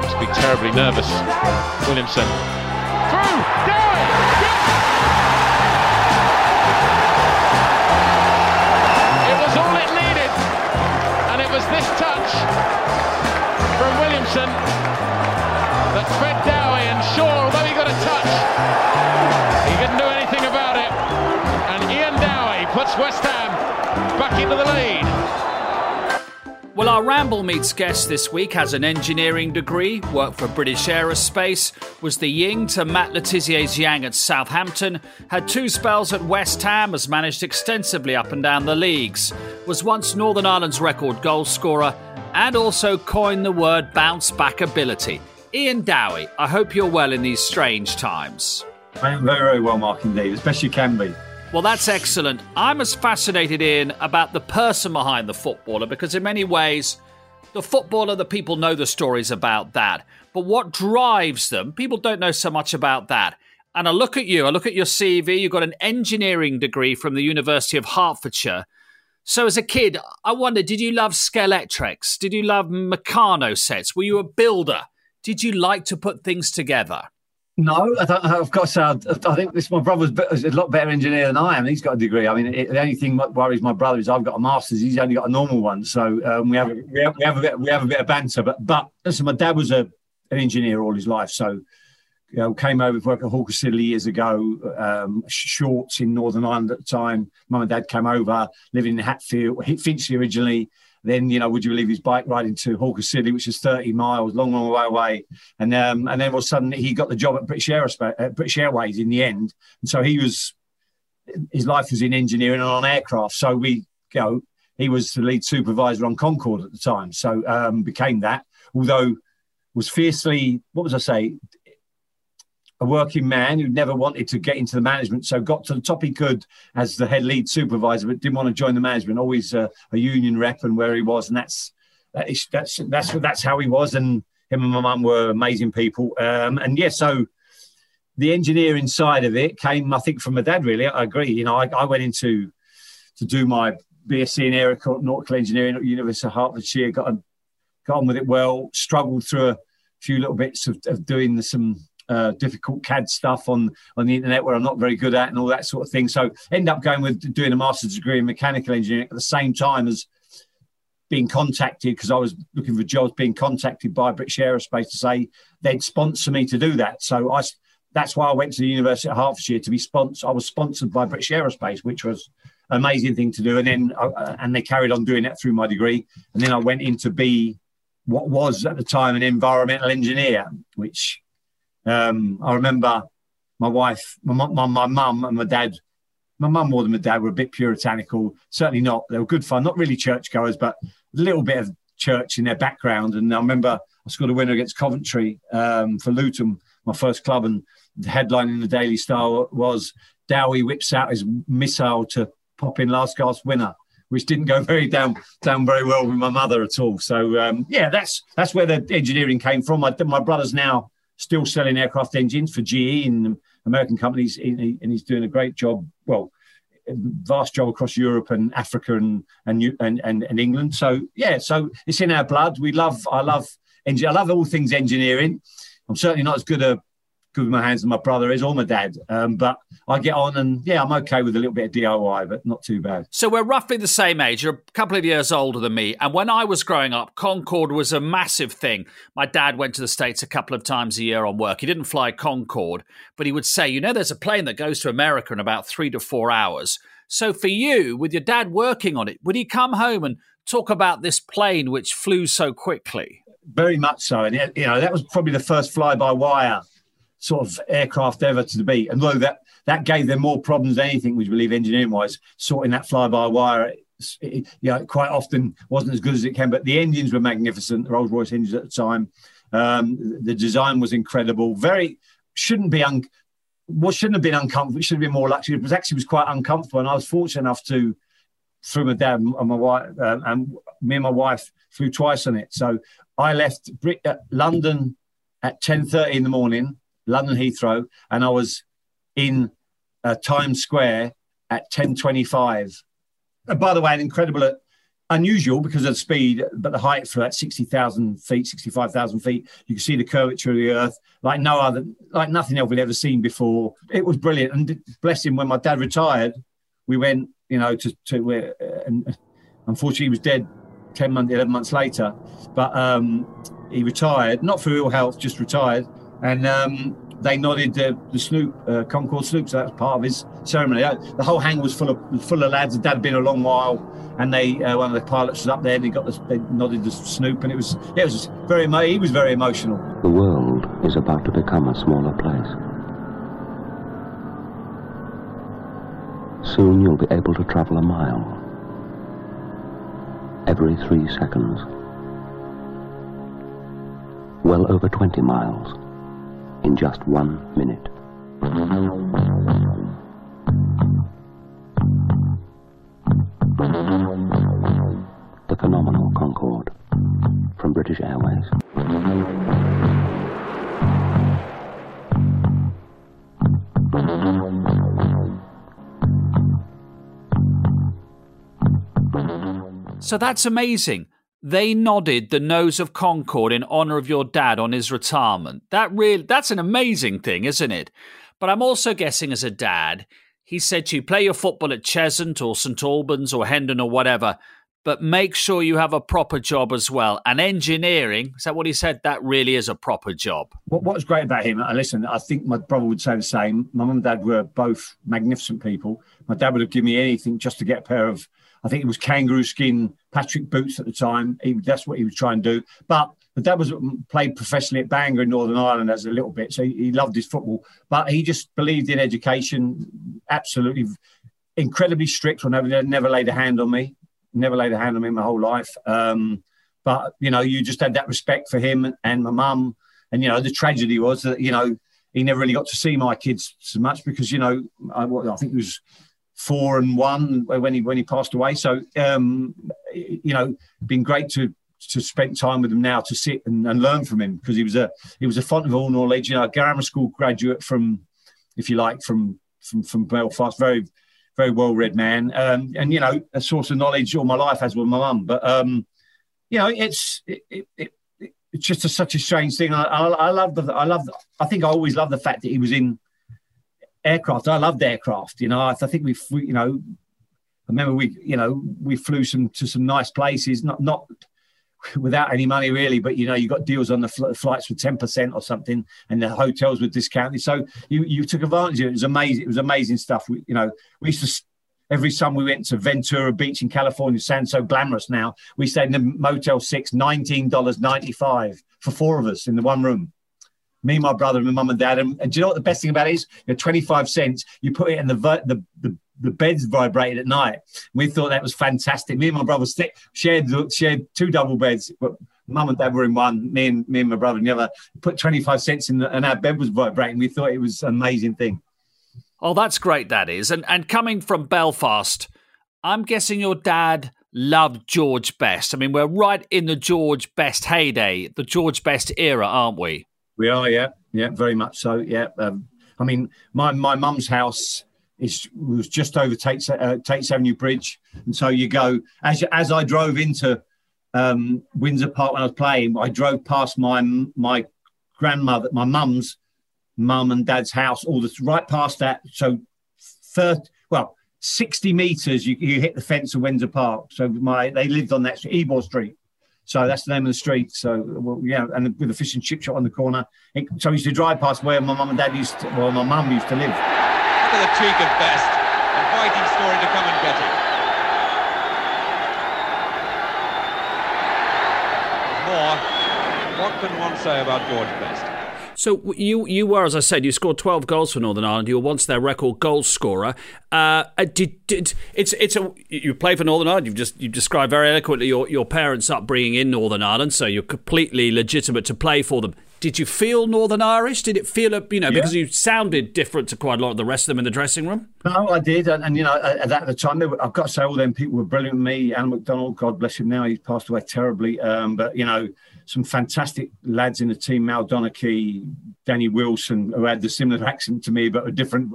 Must be terribly nervous. Williamson. Through! Down! It was all it needed. And it was this touch from Williamson that fed Dowie, and Shaw, although he got a touch, he couldn't do anything about it. And Ian Dowie puts West Ham back into the lead. Well, our Ramble Meets guest this week has an engineering degree, worked for British Aerospace, was the yin to Matt Le Tissier's yang at Southampton, had two spells at West Ham, has managed extensively up and down the leagues, was once Northern Ireland's record goal scorer, and also coined the word bounce-back ability. Ian Dowie, I hope you're well in these strange times. I am very, very well, Mark, indeed, as best you can be. Well, that's excellent. I'm as fascinated, Ian, about the person behind the footballer, because in many ways, the footballer, the people know the stories about that. But what drives them, people don't know so much about that. And I look at you, I look at your CV, you've got an engineering degree from the University of Hertfordshire. So as a kid, I wonder, did you love Skeletrix? Did you love Meccano sets? Were you a builder? Did you like to put things together? No, I don't. Of course, I think my brother's a lot better engineer than I am. He's got a degree. I mean, the only thing that worries my brother is I've got a master's. He's only got a normal one. So we have a bit of banter. But listen, my dad was an engineer all his life. So you know, came over to work at Hawker Siddeley years ago. Shorts in Northern Ireland at the time. Mum and Dad came over, living in Hatfield, Finchley originally. Then, you know, would you believe his bike ride into Hawker Siddeley, which is 30 miles, long, long way away. And then all of a sudden he got the job at British Airways in the end. And so his life was in engineering and on aircraft. So he was the lead supervisor on Concorde at the time. So became that, although was fiercely, a working man who never wanted to get into the management, so got to the top he could as the head lead supervisor, but didn't want to join the management. Always a union rep and where he was, and that's how he was. And him and my mum were amazing people. So the engineering side of it came, I think, from my dad. Really, I agree. You know, I went into to do my BSc in aeronautical engineering at University of Hertfordshire. Got on with it well. Struggled through a few little bits of doing some. Difficult CAD stuff on the internet where I'm not very good at and all that sort of thing. So end up going with doing a master's degree in mechanical engineering at the same time as being contacted, because I was looking for jobs, being contacted by British Aerospace to say they'd sponsor me to do that. So that's why I went to the University of Hertfordshire to be sponsored. I was sponsored by British Aerospace, which was an amazing thing to do. And then and they carried on doing that through my degree. And then I went in to be what was at the time an environmental engineer, which... I remember my wife, my mum and my dad, my mum more than my dad, were a bit puritanical, certainly not. They were good fun, not really churchgoers, but a little bit of church in their background. And I remember I scored a winner against Coventry for Luton, my first club, and the headline in the Daily Star was Dowie whips out his missile to pop in last gasp winner, which didn't go very down very well with my mother at all. So that's where the engineering came from. My brother's now still selling aircraft engines for GE in American companies, and he's doing a great job. Well, vast job across Europe and Africa and England. So so it's in our blood. I love all things engineering. I'm certainly not as good with my hands as my brother is or my dad, but I get on and I'm okay with a little bit of DIY, but not too bad. So we're roughly the same age. You're a couple of years older than me, and when I was growing up, Concorde was a massive thing. My dad went to the States a couple of times a year on work. He didn't fly Concorde, but he would say, there's a plane that goes to America in about 3 to 4 hours. So for you, with your dad working on it, would he come home and talk about this plane which flew so quickly? Very much so. And that was probably the first fly-by-wire sort of aircraft ever to be. And though that gave them more problems than anything, we believe, engineering-wise, sorting that fly-by-wire, it quite often wasn't as good as it can. But the engines were magnificent, the Rolls-Royce engines at the time. The design was incredible. Shouldn't have been uncomfortable. It should have been more luxury. It was quite uncomfortable. And I was fortunate enough to, through my dad and my wife, and me and my wife flew twice on it. So I left London at 10:30 in the morning, London Heathrow, and I was in Times Square at 10:25. By the way, an incredible, unusual because of the speed, but the height for that 60,000 feet, 65,000 feet, you can see the curvature of the earth like no other, like nothing else we'd ever seen before. It was brilliant, and bless him, when my dad retired, we went, and unfortunately he was dead 10 months, 11 months later, but he retired, not for ill health, just retired. And they nodded the sloop, Concorde sloop, so that was part of his ceremony. The whole hangar was full of lads. Dad had been a long while, and one of the pilots was up there, and they nodded the snoop, and it was he was very emotional. The world is about to become a smaller place. Soon you'll be able to travel a mile every 3 seconds, well over 20 miles. In just 1 minute. The phenomenal Concorde from British Airways. So that's amazing. They nodded the nose of Concorde in honour of your dad on his retirement. That's an amazing thing, isn't it? But I'm also guessing, as a dad, he said to you, play your football at Cheshunt or St Albans or Hendon or whatever, but make sure you have a proper job as well. And engineering, is that what he said? That really is a proper job. What was great about him, and listen, I think my brother would say the same. My mum and dad were both magnificent people. My dad would have given me anything just to get a pair of, I think it was kangaroo skin Patrick boots at the time. That's what he was trying to do. But my dad played professionally at Bangor in Northern Ireland as a little bit, so he loved his football. But he just believed in education, absolutely incredibly strict. Never laid a hand on me. Never laid a hand on me my whole life. But you just had that respect for him and my mum. And, the tragedy was that, he never really got to see my kids so much because, I think it was 4 and 1 when he passed away. So, been great to spend time with him now, to sit and learn from him, because he was a font of all knowledge, a grammar school graduate from Belfast, very, very well-read man. A source of knowledge all my life, as with my mum. But, it's just such a strange thing. I think I always loved the fact that he was in aircraft. I loved aircraft. I think we flew to some nice places, not without any money really, but you got deals on the flights with 10% or something, and the hotels were discounted. So you took advantage of it. It was amazing. It was amazing stuff. We used to, every summer we went to Ventura Beach in California. Sounds so glamorous now. We stayed in the Motel 6, $19.95 for 4 of us in the one room. Me, my brother, and my mum and dad. And do you know what the best thing about it is? 25 cents, you put it in the beds vibrated at night. We thought that was fantastic. Me and my brother shared 2 double beds, but Mum and Dad were in one, me and my brother in the other. Put 25 cents in, and our bed was vibrating. We thought it was an amazing thing. Oh, that's great, that is. And coming from Belfast, I'm guessing your dad loved George Best. I mean, we're right in the George Best heyday, the George Best era, aren't we? We are, yeah. Yeah, very much so, yeah. I mean, my mum's house was just over Tate's Avenue Bridge. And so you go, as I drove into Windsor Park when I was playing, I drove past my grandmother, my mum's mum and dad's house, all this right past that. So 60 metres, you hit the fence of Windsor Park. So they lived on that street, Ebor Street. So that's the name of the street. So, and with a fish and chip shop on the corner. So I used to drive past where my mum used to live. Look at the cheek of Best, inviting Story to come and get it. More, what can one say about George Best? So you were, as I said, you scored 12 goals for Northern Ireland. You were once their record goal scorer. You play for Northern Ireland. You described very eloquently your parents' upbringing in Northern Ireland, so you're completely legitimate to play for them. Did you feel Northern Irish? Did it feel, because you sounded different to quite a lot of the rest of them in the dressing room? No, I did. And at the time, I've got to say, all them people were brilliant with me. Alan McDonald, God bless him now, he's passed away terribly. But some fantastic lads in the team, Mal Donaghy, Danny Wilson, who had the similar accent to me, but a different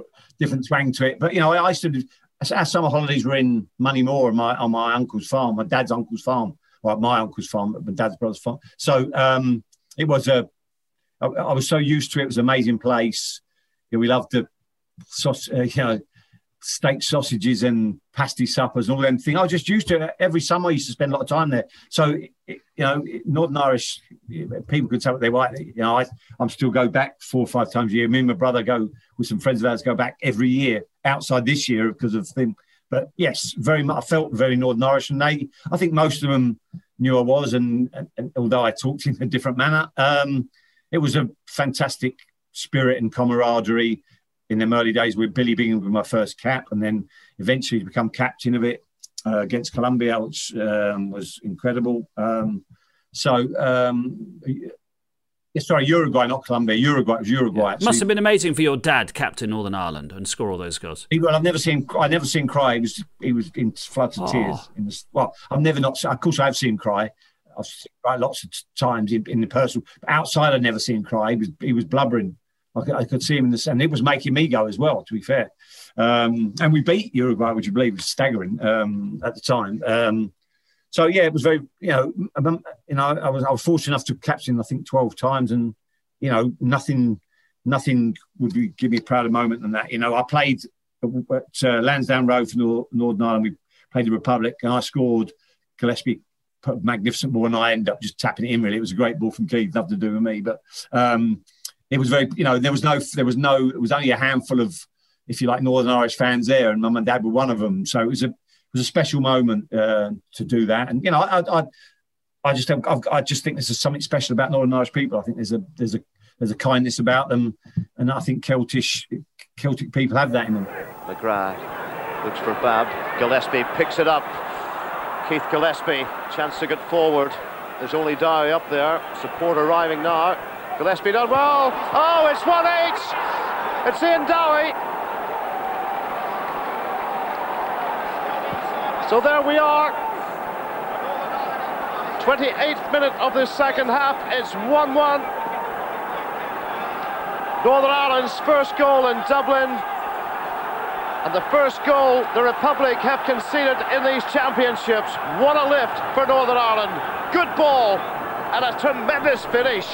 twang to it. But, I used to, our summer holidays were in Moneymore on my uncle's farm, my dad's uncle's farm, or my uncle's farm, my dad's brother's farm. So it was I was so used to it. It was an amazing place. Yeah, we loved the steak sausages and pasty suppers and all them things. I was just used to it. Every summer I used to spend a lot of time there. So, Northern Irish, people could tell what they like. I'm still go back 4 or 5 times a year. Me and my brother go with some friends of ours, go back every year outside this year because of things. But yes, very much, I felt very Northern Irish. And I think most of them knew I was. And although I talked in a different manner, it was a fantastic spirit and camaraderie in them early days with Billy Bingham with my first cap, and then eventually become captain of it against Colombia, which was incredible. Uruguay, not Colombia. Uruguay, it was Uruguay. Yeah. It must have been amazing for your dad, captain Northern Ireland, and score all those goals. I've never seen him cry. He was in floods of tears. Of course, I have seen him cry. I've seen him cry lots of times in the personal. But outside, I'd never seen him cry. He was blubbering. I could see him in this, and it was making me go as well, to be fair. And we beat Uruguay, would you believe? It was staggering at the time. So yeah, it was very. I was fortunate enough to captain, I think, 12 times, and nothing would give me a prouder moment than that. I played at Lansdowne Road for Northern Ireland. We played the Republic, and I scored. Gillespie put a magnificent ball, and I ended up just tapping it in. Really, it was a great ball from Keith, nothing to do with me, but. It was very, it was only a handful of, if you like, Northern Irish fans there, and Mum and Dad were one of them. So it was a special moment to do that. And I just think there's something special about Northern Irish people. I think there's a kindness about them, and I think Celtic people have that in them. McGrath looks for Bab. Gillespie picks it up. Keith Gillespie, chance to get forward. There's only Dowie up there. Support arriving now. Gillespie done well. Oh, it's 1-8. It's Ian Dowie. So there we are. 28th minute of the second half. It's 1-1. Northern Ireland's first goal in Dublin. And the first goal the Republic have conceded in these championships. What a lift for Northern Ireland. Good ball and a tremendous finish.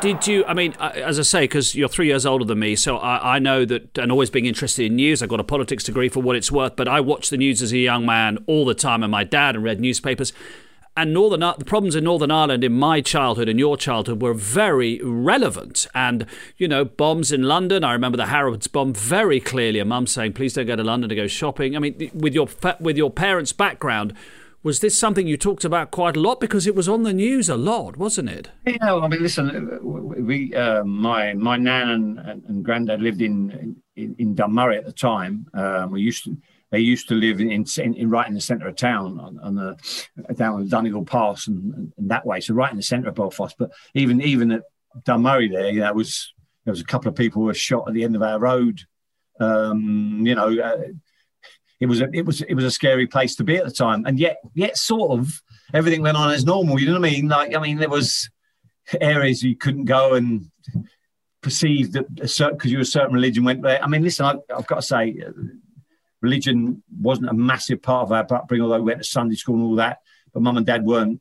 Did you, as I say, because you're 3 years older than me, so I know that, and always being interested in news, I got a politics degree for what it's worth, but I watched the news as a young man all the time, and my dad, and read newspapers. And the problems in Northern Ireland in my childhood and your childhood were very relevant. And, bombs in London, I remember the Harrods bomb very clearly, and Mum saying, please don't go to London to go shopping. I mean, with your parents' background, was this something you talked about quite a lot? Because it was on the news a lot, wasn't it? Yeah, listen, we my nan and granddad lived in Dunmurray at the time. We used to They used to live in right in the centre of town, down the Donegal Pass and that way. So right in the centre of Belfast. But even at Dunmurray there, there was a couple of people who were shot at the end of our road. It was a scary place to be at the time, and yet sort of everything went on as normal. You know what I mean? There was areas you couldn't go and perceived that because you were a certain religion went there. I mean, listen, I've got to say, religion wasn't a massive part of our upbringing, although we went to Sunday school and all that. But Mum and Dad weren't.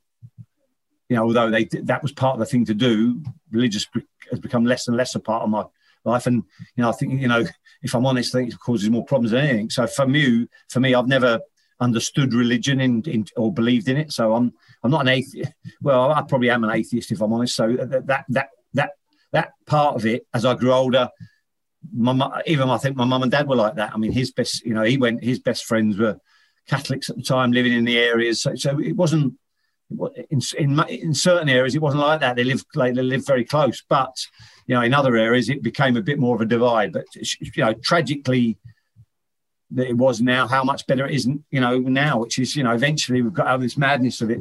Although that was part of the thing to do. Religious has become less and less a part of my life, and I think if I'm honest, I think it causes more problems than anything. So for me, I've never understood religion or believed in it. So I'm not an atheist. Well, I probably am an atheist if I'm honest. So that part of it, as I grew older, I think my mum and dad were like that. I mean, his best friends were Catholics at the time, living in the areas. So it wasn't in certain areas it wasn't like that. They lived very close, but in other areas it became a bit more of a divide. But tragically, that it was now. How much better it isn't, now, which is, eventually we've got to have this madness of it.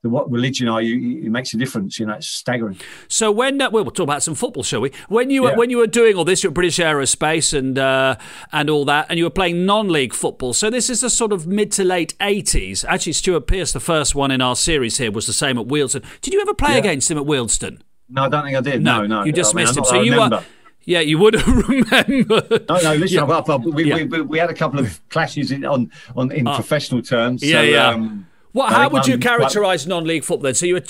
What religion are you? It makes a difference. It's staggering. So when we'll talk about some football, shall we? When you were doing all this, you were British Aerospace and all that, and you were playing non-league football. So this is the sort of mid to late 80s. Actually, Stuart Pearce, the first one in our series here, was the same at Wealdstone. Did you ever play against him at Wealdstone? No, I don't think I did. No. You just missed him. So you were. Yeah, you would have remembered. No, listen, yeah. We had a couple of clashes in professional terms. Yeah, so, yeah. How would you characterise non-league football then? So you were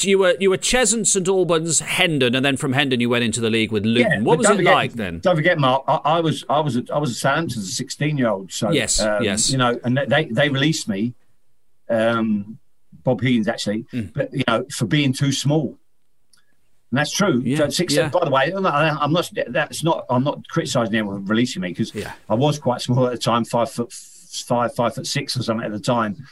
Cheshunt, St Albans, Hendon, and then from Hendon you went into the league with Luton. Yeah, what was it like then? Don't forget, Mark, I was at Southampton as a 16-year-old. So yes, yes. And they released me, Bob Higgins actually, but for being too small. And that's true. Yeah, so by the way, I'm not criticising anyone for releasing me because I was quite small at the time, 5'6" or something at the time.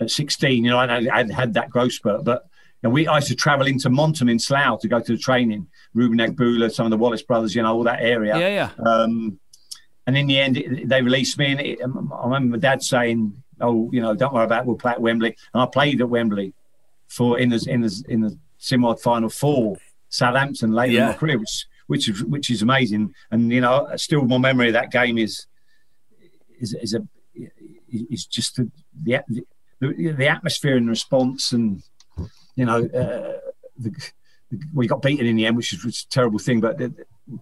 At 16, I had that growth spurt. But I used to travel into Montem in Slough to go to the training. Ruben Agboola, some of the Wallace brothers, all that area. Yeah, yeah. And in the end, they released me. And I remember my dad saying, "Oh, don't worry about it. We'll play at Wembley." And I played at Wembley in the Simod Final Four, Southampton later in my career, which is amazing. And still my memory of that game is just the atmosphere and response, and we got beaten in the end, which was a terrible thing. But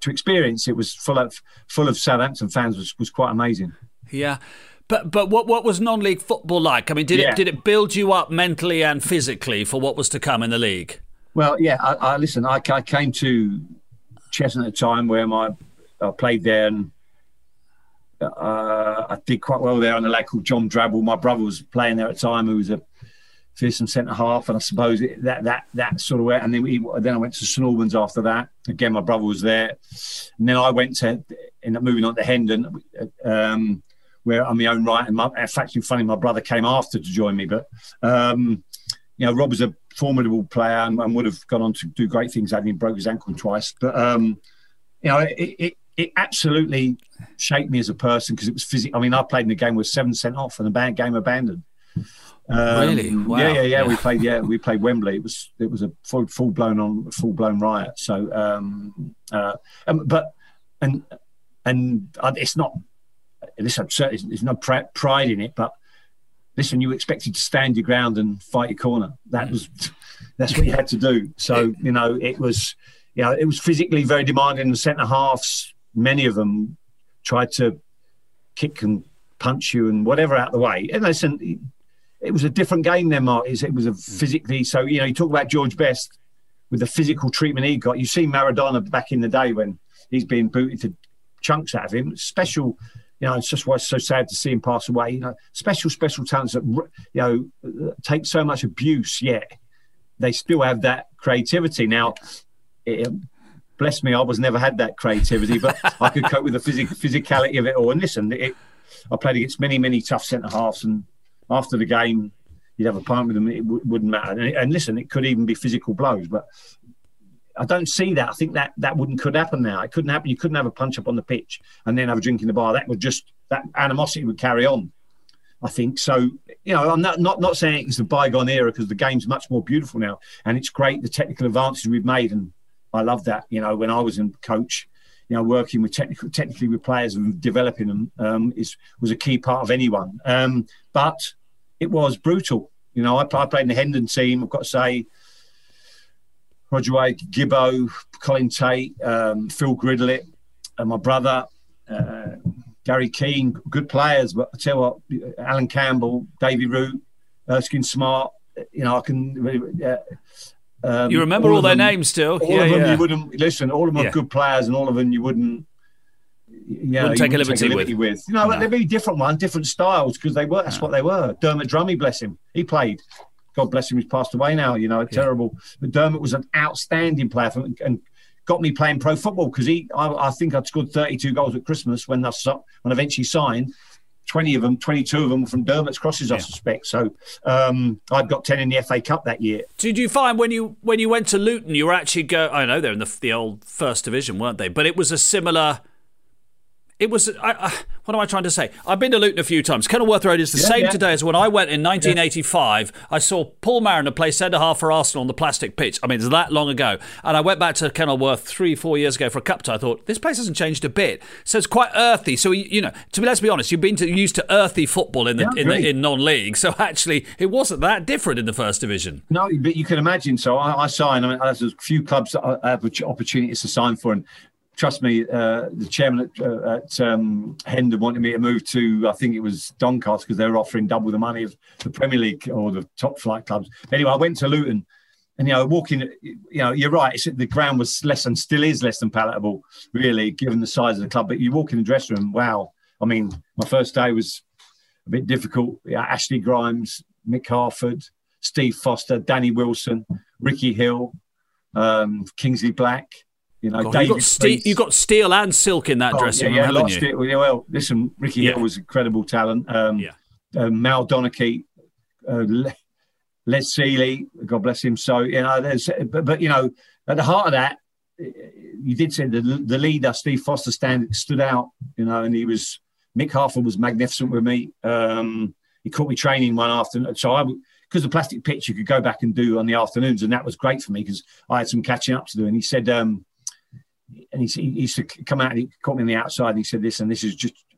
to experience it was full of Southampton fans was quite amazing. Yeah. But what was non-league football like? I mean, did it build you up mentally and physically for what was to come in the league? Well, yeah. I came to Cheshunt at a time where I played there, and I did quite well there. And a lad called John Drabble, my brother, was playing there at the time, who was a fearsome centre half, and I suppose that sort of way. And then I went to St Albans after that. Again, my brother was there, and then I went to end up moving on to Hendon. Where on my own right, and it's actually funny, my brother came after to join me. But Rob was a formidable player and would have gone on to do great things. He broke his ankle twice, but it absolutely shaped me as a person because it was physical. I mean, I played in a game with 7 cent off and a game abandoned. Really? Wow. Yeah. We played Wembley. It was a full blown riot. So, it's not. Listen, there's no pride in it, but listen, you were expected to stand your ground and fight your corner. That's what you had to do. So it was physically very demanding. The centre halves, many of them, tried to kick and punch you and whatever out the way. And listen, it was a different game then, Mark. It was a physically. So you talk about George Best with the physical treatment he got. You see Maradona back in the day when he's being booted to chunks out of him. Special. It's just why it's so sad to see him pass away. Special talents that take so much abuse, yet they still have that creativity. Now, bless me, I was never had that creativity, but I could cope with the physicality of it all. And listen, I played against many tough centre halves, and after the game, you'd have a pint with them. It wouldn't matter. And listen, it could even be physical blows, but I don't see that. I think that wouldn't could happen now. It couldn't happen. You couldn't have a punch up on the pitch and then have a drink in the bar. That would just that animosity would carry on, I think. So, you know, I'm not saying it's a bygone era, because the game's much more beautiful now, and it's great, the technical advances we've made, and I love that. You know, when I was in coach, you know, working with technically with players and developing them was a key part of anyone. But it was brutal. You know, I played in the Hendon team, I've got to say, Roger Wade, Gibbo, Colin Tate, Phil Gridlett, and my brother, Gary Keane, good players. But I tell you what, Alan Campbell, Davy Root, Erskine Smart, you know, I can... you remember all their names still? All of them you wouldn't... Listen, all of them are good players, and all of them you wouldn't... You wouldn't take a liberty with. You know, they'd be different styles, because they were. That's what they were. Dermot Drummy, bless him. He played. God bless him, he's passed away now, you know, terrible. But Dermot was an outstanding player and got me playing pro football, because I think I'd scored 32 goals at Christmas when I eventually signed. 22 of them were from Dermot's crosses, I suspect. So I'd got 10 in the FA Cup that year. Did you find when you went to Luton, you were actually I know they're in the old First Division, weren't they? But it was a similar... It was... what am I trying to say? I've been to Luton a few times. Kenilworth Road is the same today as when I went in 1985. Yeah. I saw Paul Mariner play centre-half for Arsenal on the plastic pitch. I mean, it's that long ago. And I went back to Kenilworth 3-4 years ago for a cup tie. I thought, this place hasn't changed a bit. So it's quite earthy. So, you know, let's be honest, you've been used to earthy football in non-league. So actually, it wasn't that different in the First Division. No, but you can imagine. So I signed. I mean, there's a few clubs that I have opportunities to sign for, and trust me, the chairman at Hendon wanted me to move to, I think it was Doncaster, because they were offering double the money of the Premier League or the top flight clubs. Anyway, I went to Luton, and, you know, walking, you know, you're right, the ground was less and still is less than palatable, really, given the size of the club. But you walk in the dressing room, wow. I mean, my first day was a bit difficult. Yeah, Ashley Grimes, Mick Harford, Steve Foster, Danny Wilson, Ricky Hill, Kingsley Black. You know, you got steel and silk in that dressing room, haven't you? Well, listen, Ricky Hill was incredible talent. Mal Donaghy, Les Seeley, God bless him. So, you know, but, you know, at the heart of that, you did say the leader, Steve Foster, stood out, you know, and Mick Harford was magnificent with me. He caught me training one afternoon. So because the plastic pitch you could go back and do on the afternoons, and that was great for me because I had some catching up to do. And he said... And he used to come out and he caught me on the outside and he said, listen, he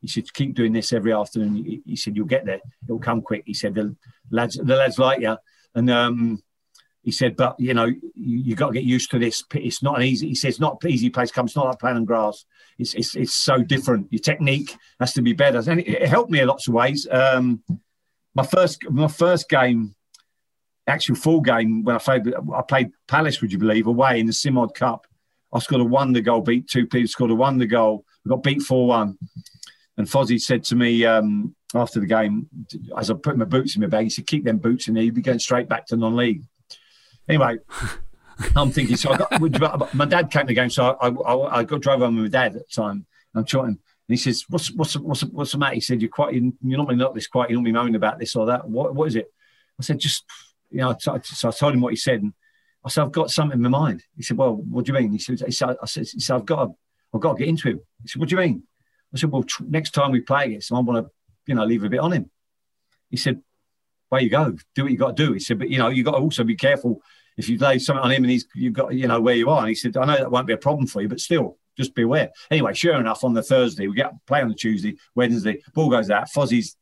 said, keep doing this every afternoon. He said, you'll get there. It'll come quick. He said, the lads like you. And he said, but, you know, you got to get used to this. It's not an easy, he said, it's not an easy place to come. It's not like playing on grass. It's so different. Your technique has to be better. And it helped me in lots of ways. My first game, actual full game, when I played Palace, would you believe, away in the Simod Cup. I scored a wonder goal, beat two people, scored a wonder goal. We got beat 4-1. And Fozzie said to me after the game, as I put my boots in my bag, he said, keep them boots in there. You'll be going straight back to non-league. Anyway, I'm thinking, so my dad came to the game, so I drove home with my dad at the time. I'm chatting. And he says, what's the matter? He said, you're normally not this quiet. You're normally moaning about this or that. What is it? I said, just, you know, so I told him what he said. And I said, I've got something in my mind. He said, well, what do you mean? He said, I've got to get into him. He said, what do you mean? I said, well, next time we play against him, I want to, you know, leave a bit on him. He said, well, you go. Do what you got to do. He said, but, you know, you've got to also be careful if you lay something on him and you've got, you know, where you are. And he said, I know that won't be a problem for you, but still, just be aware. Anyway, sure enough, on the Thursday, we get play on the Tuesday, Wednesday, ball goes out, Fozzie's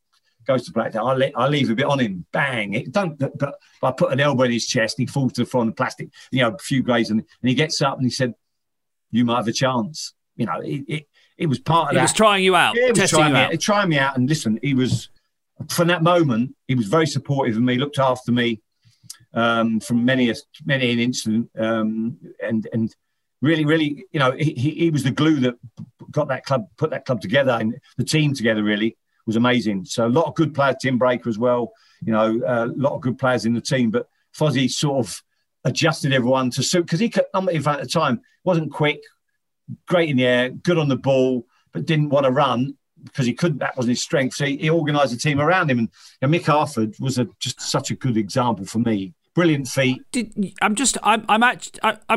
goes to play. I leave a bit on him. Bang! But I put an elbow in his chest, and he falls to the floor on the plastic. You know, a few grays, and he gets up and he said, "You might have a chance." You know, it was part of that. He was trying you out, trying me out. And listen, he was from that moment. He was very supportive of me, looked after me from many an incident, and really, really, you know, he was the glue that got that club, put that club together, and the team together, really. Was amazing. So a lot of good players, Tim Breaker as well, you know, a lot of good players in the team, but Fozzie sort of adjusted everyone to suit, because he could, in fact, at the time, wasn't quick, great in the air, good on the ball, but didn't want to run because he couldn't, that wasn't his strength. So he organised a team around him, and Mick Harford was just such a good example for me. Brilliant feat. I'm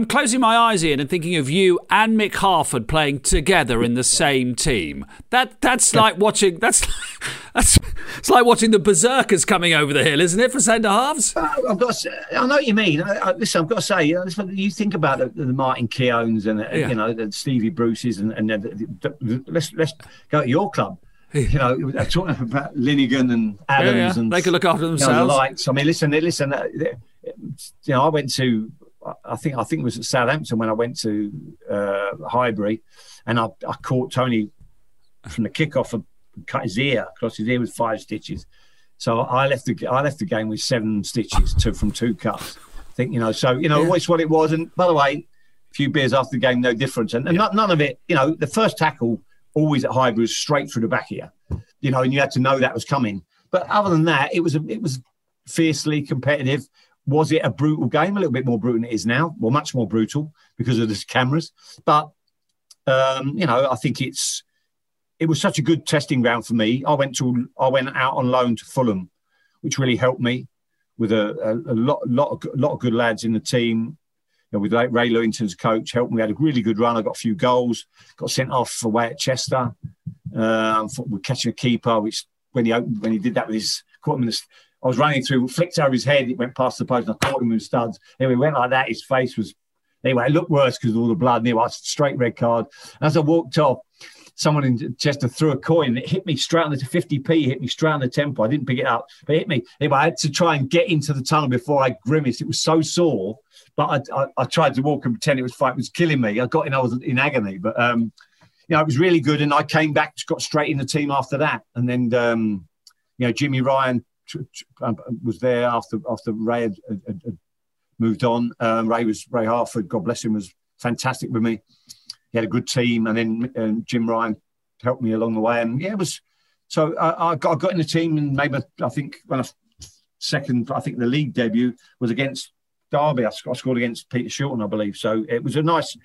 closing my eyes, Ian, and thinking of you and Mick Harford playing together in the same team. It's like watching the berserkers coming over the hill, isn't it, for centre halves? I know what you mean. Listen, I've got to say, you think about the Martin Keowns and the Stevie Bruces, and let's go to your club. I'm talking about Linnigan and Adams, and they could look after themselves. The likes. I mean, listen. I went to, I think it was at Southampton when I went to Highbury, and I caught Tony from the kickoff and cut his ear, across his ear with 5 stitches. So I left the game with 7 stitches from 2 cuts. I think it's what it was. And by the way, a few beers after the game, no difference. And none of it. The first tackle always at Highbury was straight through the back of you, and you had to know that was coming. But other than that, it was fiercely competitive. Was it a brutal game? A little bit more brutal than it is now. Well, much more brutal because of the cameras. But, I think it was such a good testing ground for me. I went out on loan to Fulham, which really helped me with a lot of good lads in the team. With Ray Lewington's coach, helped me. We had a really good run. I got a few goals. Got sent off away at Chester. We're catching a keeper, which when he did that with his quarterman, I was running through, flicked over his head. It went past the post, and I caught him with studs. Anyway, it went like that. His face was it looked worse because of all the blood. Anyway, I was straight red card. And as I walked off, someone in Chester threw a coin. It hit me straight on the 50p. Hit me straight on the temple. I didn't pick it up, but it hit me. Anyway, I had to try and get into the tunnel before I grimaced. It was so sore. But I tried to walk and pretend it was fight. It was killing me. I was in agony. But, it was really good. And I came back, got straight in the team after that. And then, Jimmy Ryan was there after Ray had moved on. Ray Harford, God bless him, was fantastic with me. He had a good team. And then Jim Ryan helped me along the way. And, it was... So I got in the team and maybe, I think, the league debut was against... Derby, I scored against Peter Shilton, I believe. So it was a nice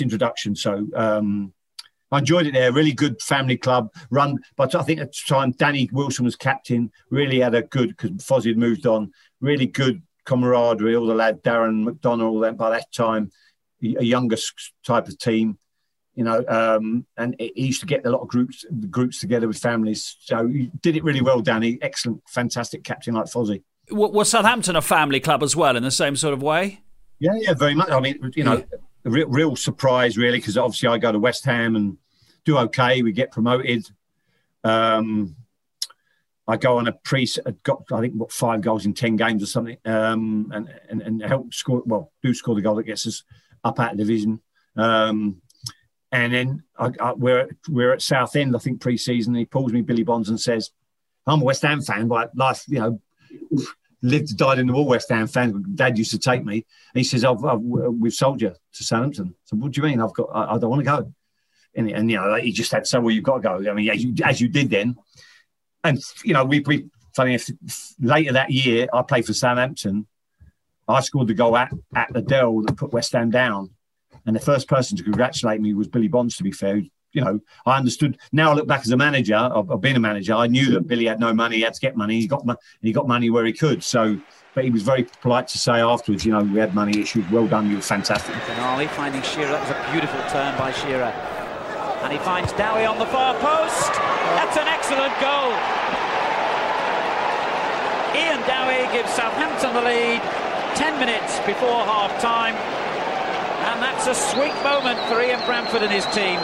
introduction. So I enjoyed it there. Really good family club run. But I think at the time, Danny Wilson was captain. Really had a good, because Fozzie had moved on, really good camaraderie. All the lad, Darren McDonough, all that by that time, a younger type of team, and he used to get a lot of groups together with families. So he did it really well, Danny. Excellent, fantastic captain like Fozzie. Was Southampton a family club as well in the same sort of way? Yeah, very much. I mean, a real surprise, really, because obviously I go to West Ham and do okay. We get promoted. I go on got 5 goals in 10 games or something, and help score. Well, do score the goal that gets us up out of division. And then we're at Southend, I think, pre-season. He pulls me, Billy Bonds, and says, "I'm a West Ham fan, but life, lived, died in the war, West Ham fan. Dad used to take me." And he says, "We've sold you to Southampton." So what do you mean? I don't want to go. And he just had so, "Well, you've got to go." I mean, as you did then. And we funny enough, later that year, I played for Southampton. I scored the goal at the Dell that put West Ham down. And the first person to congratulate me was Billy Bonds. To be fair, I understood. Now I look back as a manager, I've been a manager. I knew that Billy had no money. He had to get money. He got money where he could. So, but he was very polite to say afterwards, "We had money issues. Well done, you were fantastic." Denali finding Shearer. That was a beautiful turn by Shearer, and he finds Dowie on the far post. That's an excellent goal. Ian Dowie gives Southampton the lead 10 minutes before half time, and that's a sweet moment for Ian Bramford and his team.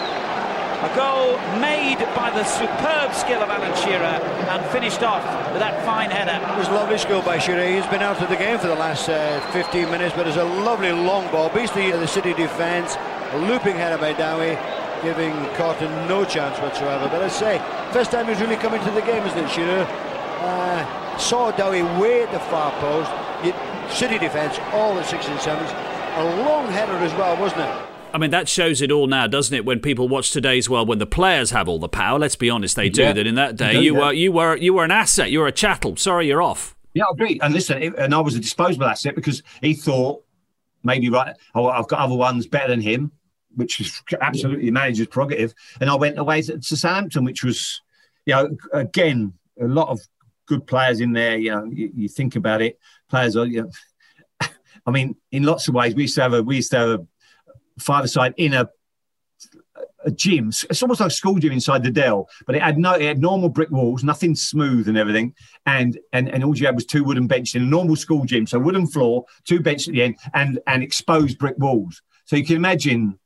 A goal made by the superb skill of Alan Shearer and finished off with that fine header. It was a lovely skill by Shearer. He's been out of the game for the last 15 minutes, but it's a lovely long ball. Beats the City defence. A looping header by Dowie, giving Carton no chance whatsoever. But I say, first time he's really come into the game, isn't it, Shearer? Saw Dowie way at the far post. City defence, all the 6 and 7s. A long header as well, wasn't it? I mean, that shows it all now, doesn't it? When people watch today's world, when the players have all the power, let's be honest, they do. Yeah. That in that day, you were an asset, you were a chattel. Sorry, you're off. Yeah, I agree. And listen, I was a disposable asset because he thought maybe I've got other ones better than him, which is absolutely manager's prerogative. And I went away to Southampton, which was, again, a lot of good players in there. You think about it, players are. I mean, in lots of ways, we used to have a five-a-side in a gym. It's almost like a school gym inside the Dell, but it had normal brick walls, nothing smooth and everything, and all you had was two wooden benches in a normal school gym. So wooden floor, two benches at the end, and exposed brick walls. So you can imagine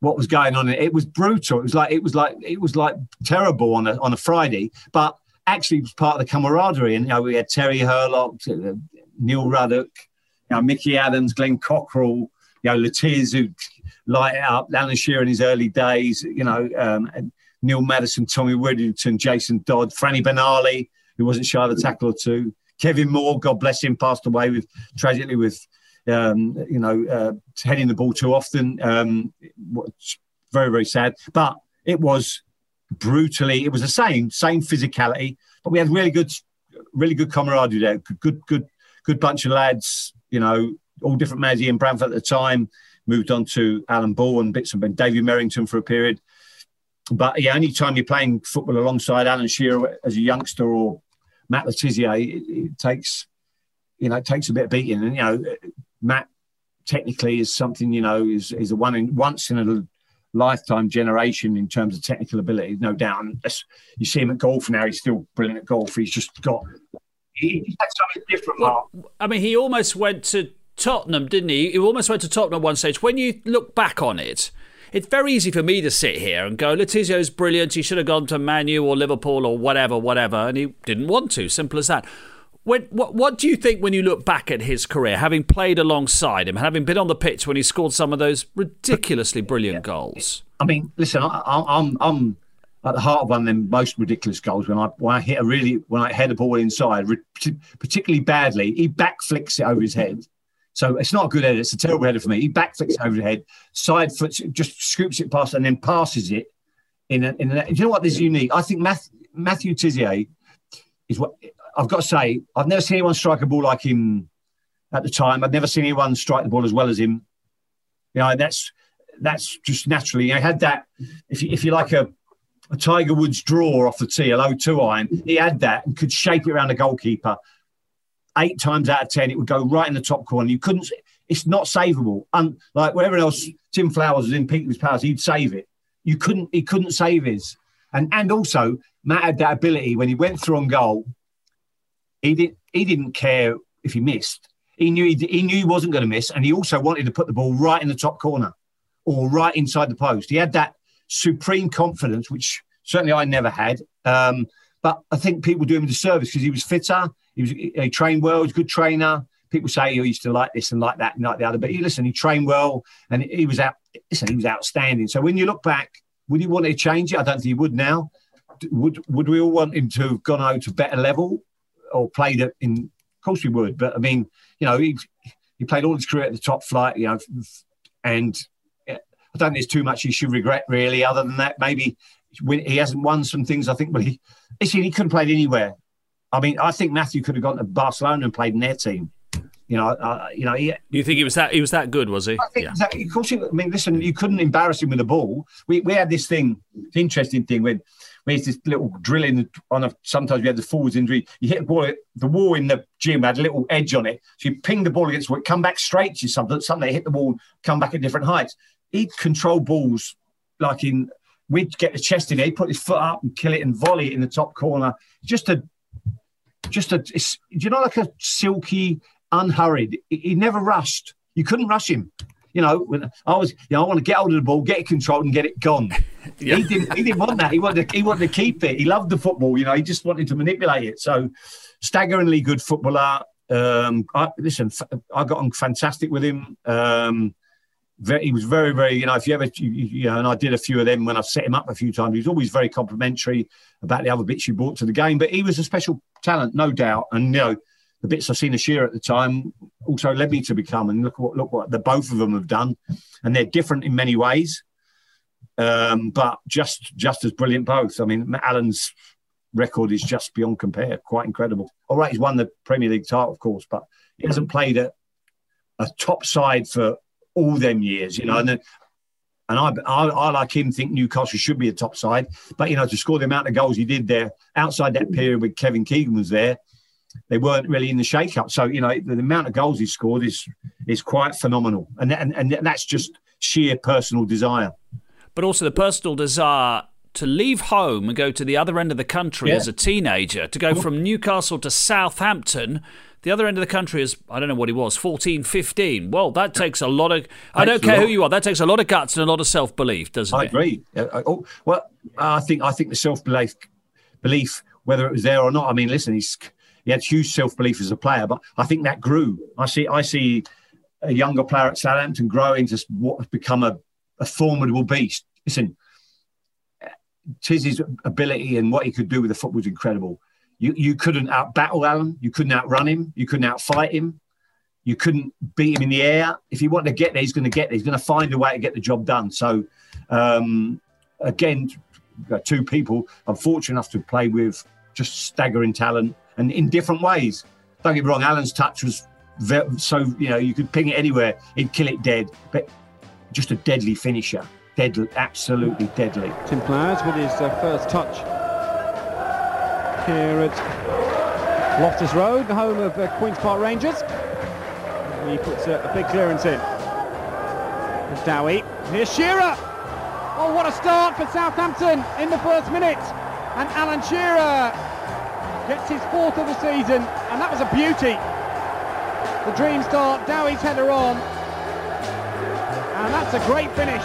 what was going on. It was brutal. It was like terrible on a Friday, but actually it was part of the camaraderie. And, you know, we had Terry Hurlock, Neil Ruddock, you know, Mickey Adams, Glenn Cockrell, you know, Le Tissier, who light up, Alan Shearer in his early days, you know, Neil Madison, Tommy Widdington, Jason Dodd, Franny Benali, who wasn't shy of a tackle or two, Kevin Moore, God bless him, passed away tragically with heading the ball too often. Very, very sad. But it was brutally, it was the same physicality, but we had really good camaraderie there. Good bunch of lads, you know, all different mates. Ian Bramford at the time, moved on to Alan Ball and bits and David Merrington for a period. But yeah, any time you're playing football alongside Alan Shearer as a youngster or Matt Le Tissier, it takes a bit of beating. And, you know, Matt technically is something, you know, is a once in a lifetime generation in terms of technical ability, no doubt. And you see him at golf now, he's still brilliant at golf. He's just got... He had something different, Mark. I mean, he almost went to Tottenham, didn't he? He almost went to Tottenham at one stage. When you look back on it, it's very easy for me to sit here and go, Le Tissier's brilliant, he should have gone to Man U or Liverpool or whatever, and he didn't want to, simple as that. What do you think when you look back at his career, having played alongside him, having been on the pitch when he scored some of those ridiculously brilliant goals? I mean, listen, I'm at the heart of one of them most ridiculous goals when I head a ball inside particularly badly. He backflicks it over his head, so it's not a good header. It's a terrible header for me. He backflicks it over his head, side foot, just scoops it past, and then passes it in. You know what? This is unique. I think Matthew Tissier is what I've got to say. I've never seen anyone strike a ball like him at the time. I've never seen anyone strike the ball as well as him. You know, that's just naturally. You know, he had that. If you like a Tiger Woods draw off the tee, a low two iron. He had that and could shape it around the goalkeeper. 8 times out of 10, it would go right in the top corner. You couldn't. It's not savable. And like wherever else, Tim Flowers was in peak of his powers, he'd save it. You couldn't. He couldn't save his. And also, Matt had that ability when he went through on goal. He didn't care if he missed. He knew he wasn't going to miss, and he also wanted to put the ball right in the top corner or right inside the post. He had that supreme confidence, which certainly I never had. But I think people do him a disservice because he was fitter. He trained well. He's a good trainer. People say he used to like this and like that and like the other. But he trained well, and he was outstanding. So when you look back, would he want to change it? I don't think he would now. Would we all want him to have gone out to a better level or played it in? Of course we would. But I mean, you know, he played all his career at the top flight, you know, and I don't think there's too much he should regret, really. Other than that, maybe he hasn't won some things, I think. But he couldn't play anywhere. I mean, I think Matthew could have gone to Barcelona and played in their team. You know, you think he was that good, was he? I think exactly. Of course. I mean, listen, you couldn't embarrass him with the ball. We had this thing, interesting thing, when we had this little drilling on. Sometimes we had the forwards injury. You hit the ball, the wall in the gym had a little edge on it. So you ping the ball against it, come back straight to something. Suddenly hit the wall, come back at different heights. He'd control balls like in. We'd get the chest in there. He'd put his foot up and kill it and volley it in the top corner. Just a. You know, like a silky, unhurried. He never rushed. You couldn't rush him. You know, when I was, you know, I want to get hold of the ball, get it controlled, and get it gone. Yeah. He didn't want that. He wanted to keep it. He loved the football. You know, he just wanted to manipulate it. So, staggeringly good footballer. I got on fantastic with him. He was very, very, you know, if you ever, you know, and I did a few of them when I've set him up a few times. He was always very complimentary about the other bits you brought to the game, but he was a special talent, no doubt. And, you know, the bits I've seen of Shearer at the time also led me to become, and look what the both of them have done. And they're different in many ways, but just as brilliant both. I mean, Alan's record is just beyond compare, quite incredible. All right, he's won the Premier League title, of course, but he hasn't played a top side for all them years, you know, and I like him, think Newcastle should be a top side, but, you know, to score the amount of goals he did there outside that period when Kevin Keegan was there, they weren't really in the shake-up. So, you know, the amount of goals he scored is quite phenomenal. And that's just sheer personal desire. But also the personal desire to leave home and go to the other end of the country as a teenager, to go from Newcastle to Southampton. The other end of the country is, I don't know what he was, 14, 15. Well, that takes a lot of... I don't care who you are. That takes a lot of guts and a lot of self-belief, doesn't it? I agree. I think the self-belief, whether it was there or not, I mean, listen, he had huge self-belief as a player, but I think that grew. I see a younger player at Southampton growing to what has become a formidable beast. Listen, Tizzy's ability and what he could do with the football was incredible. You couldn't out-battle Alan. You couldn't outrun him. You couldn't out-fight him. You couldn't beat him in the air. If he wanted to get there, he's going to get there. He's going to find a way to get the job done. So, again, two people I'm fortunate enough to play with, just staggering talent and in different ways. Don't get me wrong, Alan's touch was so, you know, you could ping it anywhere. He'd kill it dead. But just a deadly finisher. Deadly, absolutely deadly. Tim Flowers with his first touch here at Loftus Road, the home of Queen's Park Rangers. He puts a big clearance in. There's Dowie. Here's Shearer. Oh, what a start for Southampton in the first minute. And Alan Shearer gets his fourth of the season, and that was a beauty. The dream start, Dowie's header on. And that's a great finish.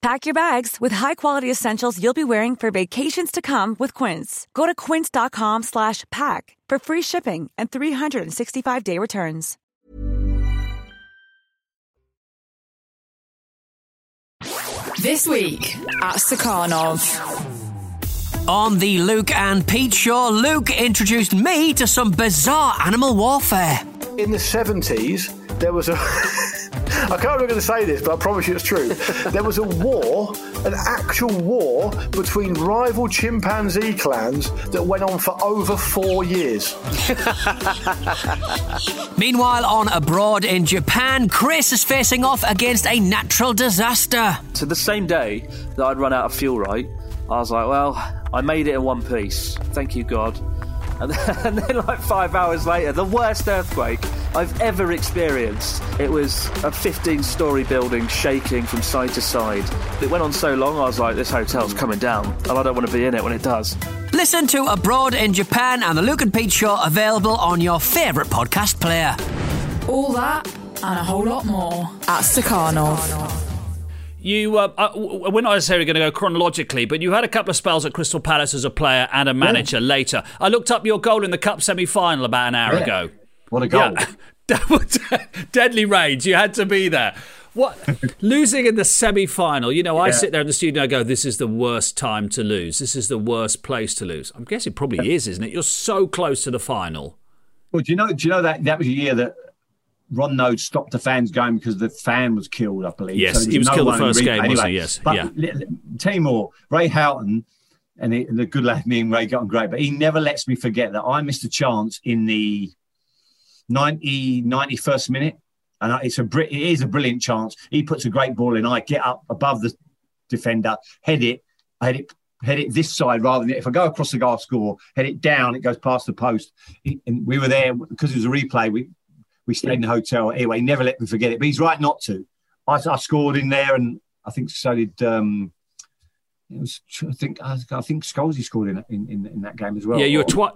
Pack your bags with high-quality essentials you'll be wearing for vacations to come with Quince. Go to quince.com/pack for free shipping and 365-day returns. This week at Sukarnov. On the Luke and Pete Show, Luke introduced me to some bizarre animal warfare. In the 70s, there was a... I can't remember to say this, but I promise you it's true. There was a war, an actual war, between rival chimpanzee clans that went on for over 4 years. Meanwhile, on Abroad in Japan, Chris is facing off against a natural disaster. So the same day that I'd run out of fuel, right, I was like, well, I made it in one piece. Thank you, God. And then like 5 hours later, the worst earthquake I've ever experienced. It was a 15-storey building shaking from side to side. It went on so long, I was like, this hotel's coming down, and I don't want to be in it when it does. Listen to Abroad in Japan and the Luke and Pete Show, available on your favourite podcast player. All that and a whole lot more at Sukarnov. You, we're not necessarily going to go chronologically, but you had a couple of spells at Crystal Palace as a player and a manager later. I looked up your goal in the Cup semi-final about an hour ago. What a goal. Yeah. Deadly rage. You had to be there. What losing in the semi-final, you know, I sit there in the studio and I go, this is the worst time to lose. This is the worst place to lose. I guess it probably is, isn't it? You're so close to the final. Well, do you know that was a year that Ron Node stopped the fans going because the fan was killed, I believe. Yes, so he was killed the first game, wasn't he? Yes. But Timor, Ray Houghton, and the good lad, me and Ray got on great, but he never lets me forget that I missed a chance in the 91st minute, and it is a brilliant chance. He puts a great ball in, I get up above the defender, head it this side rather than if I go across the goal, score, head it down, it goes past the post. And we were there, because it was a replay, we stayed in the hotel. Anyway, never let me forget it. But he's right not to. I scored in there, and I think so did I think Scholesy scored in that game as well. Yeah,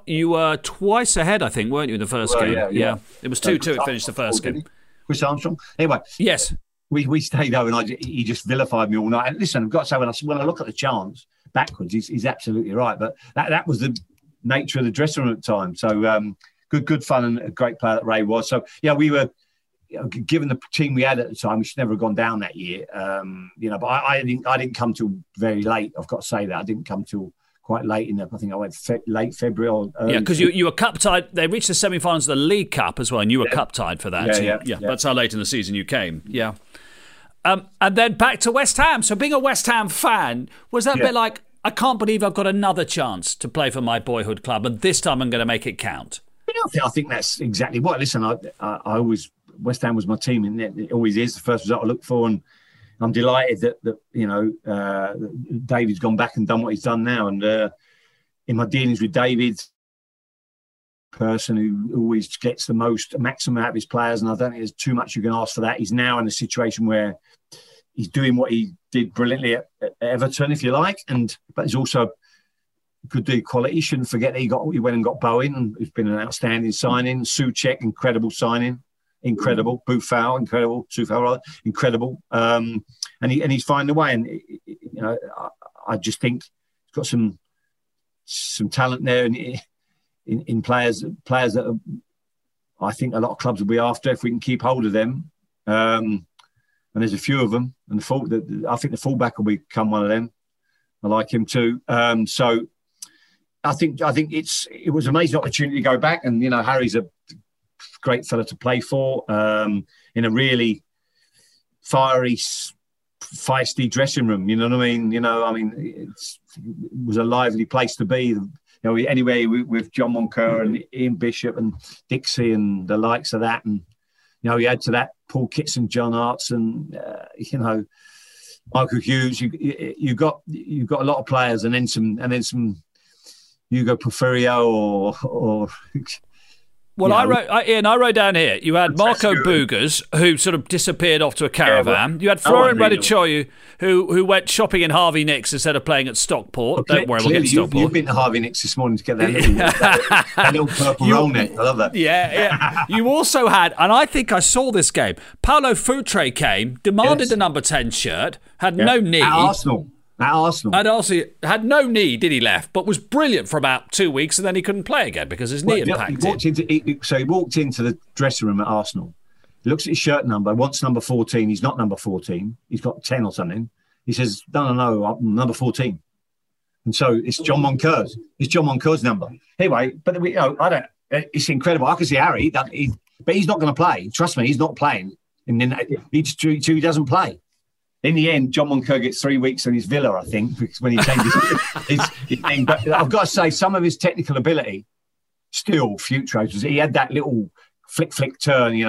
you were twice ahead, I think, weren't you, in the first game? Yeah. It was 2-2. It finished the first game. Chris Armstrong. Anyway, yes, we stayed over, and he just vilified me all night. And listen, I've got to say, when I look at the chance backwards, he's absolutely right. But that was the nature of the dressing room at the time. So good fun, and a great player that Ray was. So yeah, we were. Given the team we had at the time, we should never have gone down that year. But I didn't come till very late. I've got to say that I didn't come till quite late enough. I think I went late February. Because you were cup tied. They reached the semi-finals of the League Cup as well, and you were cup tied for that. Yeah. That's how late in the season you came. Yeah, and then back to West Ham. So being a West Ham fan, was that a bit like, I can't believe I've got another chance to play for my boyhood club, and this time I'm going to make it count. I think that's exactly what. Listen, I always. West Ham was my team, and it always is the first result I look for, and I'm delighted that David's gone back and done what he's done now. And in my dealings with David, person who always gets the most maximum out of his players, and I don't think there's too much you can ask for that. He's now in a situation where he's doing what he did brilliantly at Everton, if you like, but he's also could do quality. Shouldn't forget that he went and got Bowen, and it's been an outstanding signing. Souček, incredible signing. Incredible, Buffal, incredible, Souffal, rather, incredible, and he's finding a way. And I just think he's got some talent there, and in players that are, I think a lot of clubs will be after if we can keep hold of them. And there's a few of them, and I think the fullback will become one of them. I like him too. So I think it was an amazing opportunity to go back, and Harry's a great fella to play for, in a really fiery, feisty dressing room. You know what I mean? It was a lively place to be. Anyway, with John Moncur and Ian Bishop and Dixie and the likes of that, and you add to that Paul Kitson, John Arts, and Michael Hughes. You got a lot of players, and then some Hugo Porfirio or. Well, I wrote down here, you had Marco Bougers, who sort of disappeared off to a caravan. You had Florian Radicchioju, who went shopping in Harvey Nicks instead of playing at Stockport. Well, don't worry, we'll get to Stockport. You've been to Harvey Nicks this morning to get that little, that little purple roll neck. I love that. Yeah. You also had, and I think I saw this game, Paulo Futre came, demanded the number 10 shirt, had no need. At Arsenal. And also had no knee, did he left, but was brilliant for about 2 weeks, and then he couldn't play again because his knee impacted. He walked into the dressing room at Arsenal, looks at his shirt number, wants number 14. He's not number 14. He's got 10 or something. He says, no, I'm number 14. And so it's John Moncur's. It's John Moncur's number. Anyway, but it's incredible. I can see Harry, but he's not going to play. Trust me, he's not playing. And then he doesn't play. In the end, John Moncur gets 3 weeks on his Villa, I think, because when he changes his thing. But I've got to say, some of his technical ability, still, Futre, he had that little flick turn, it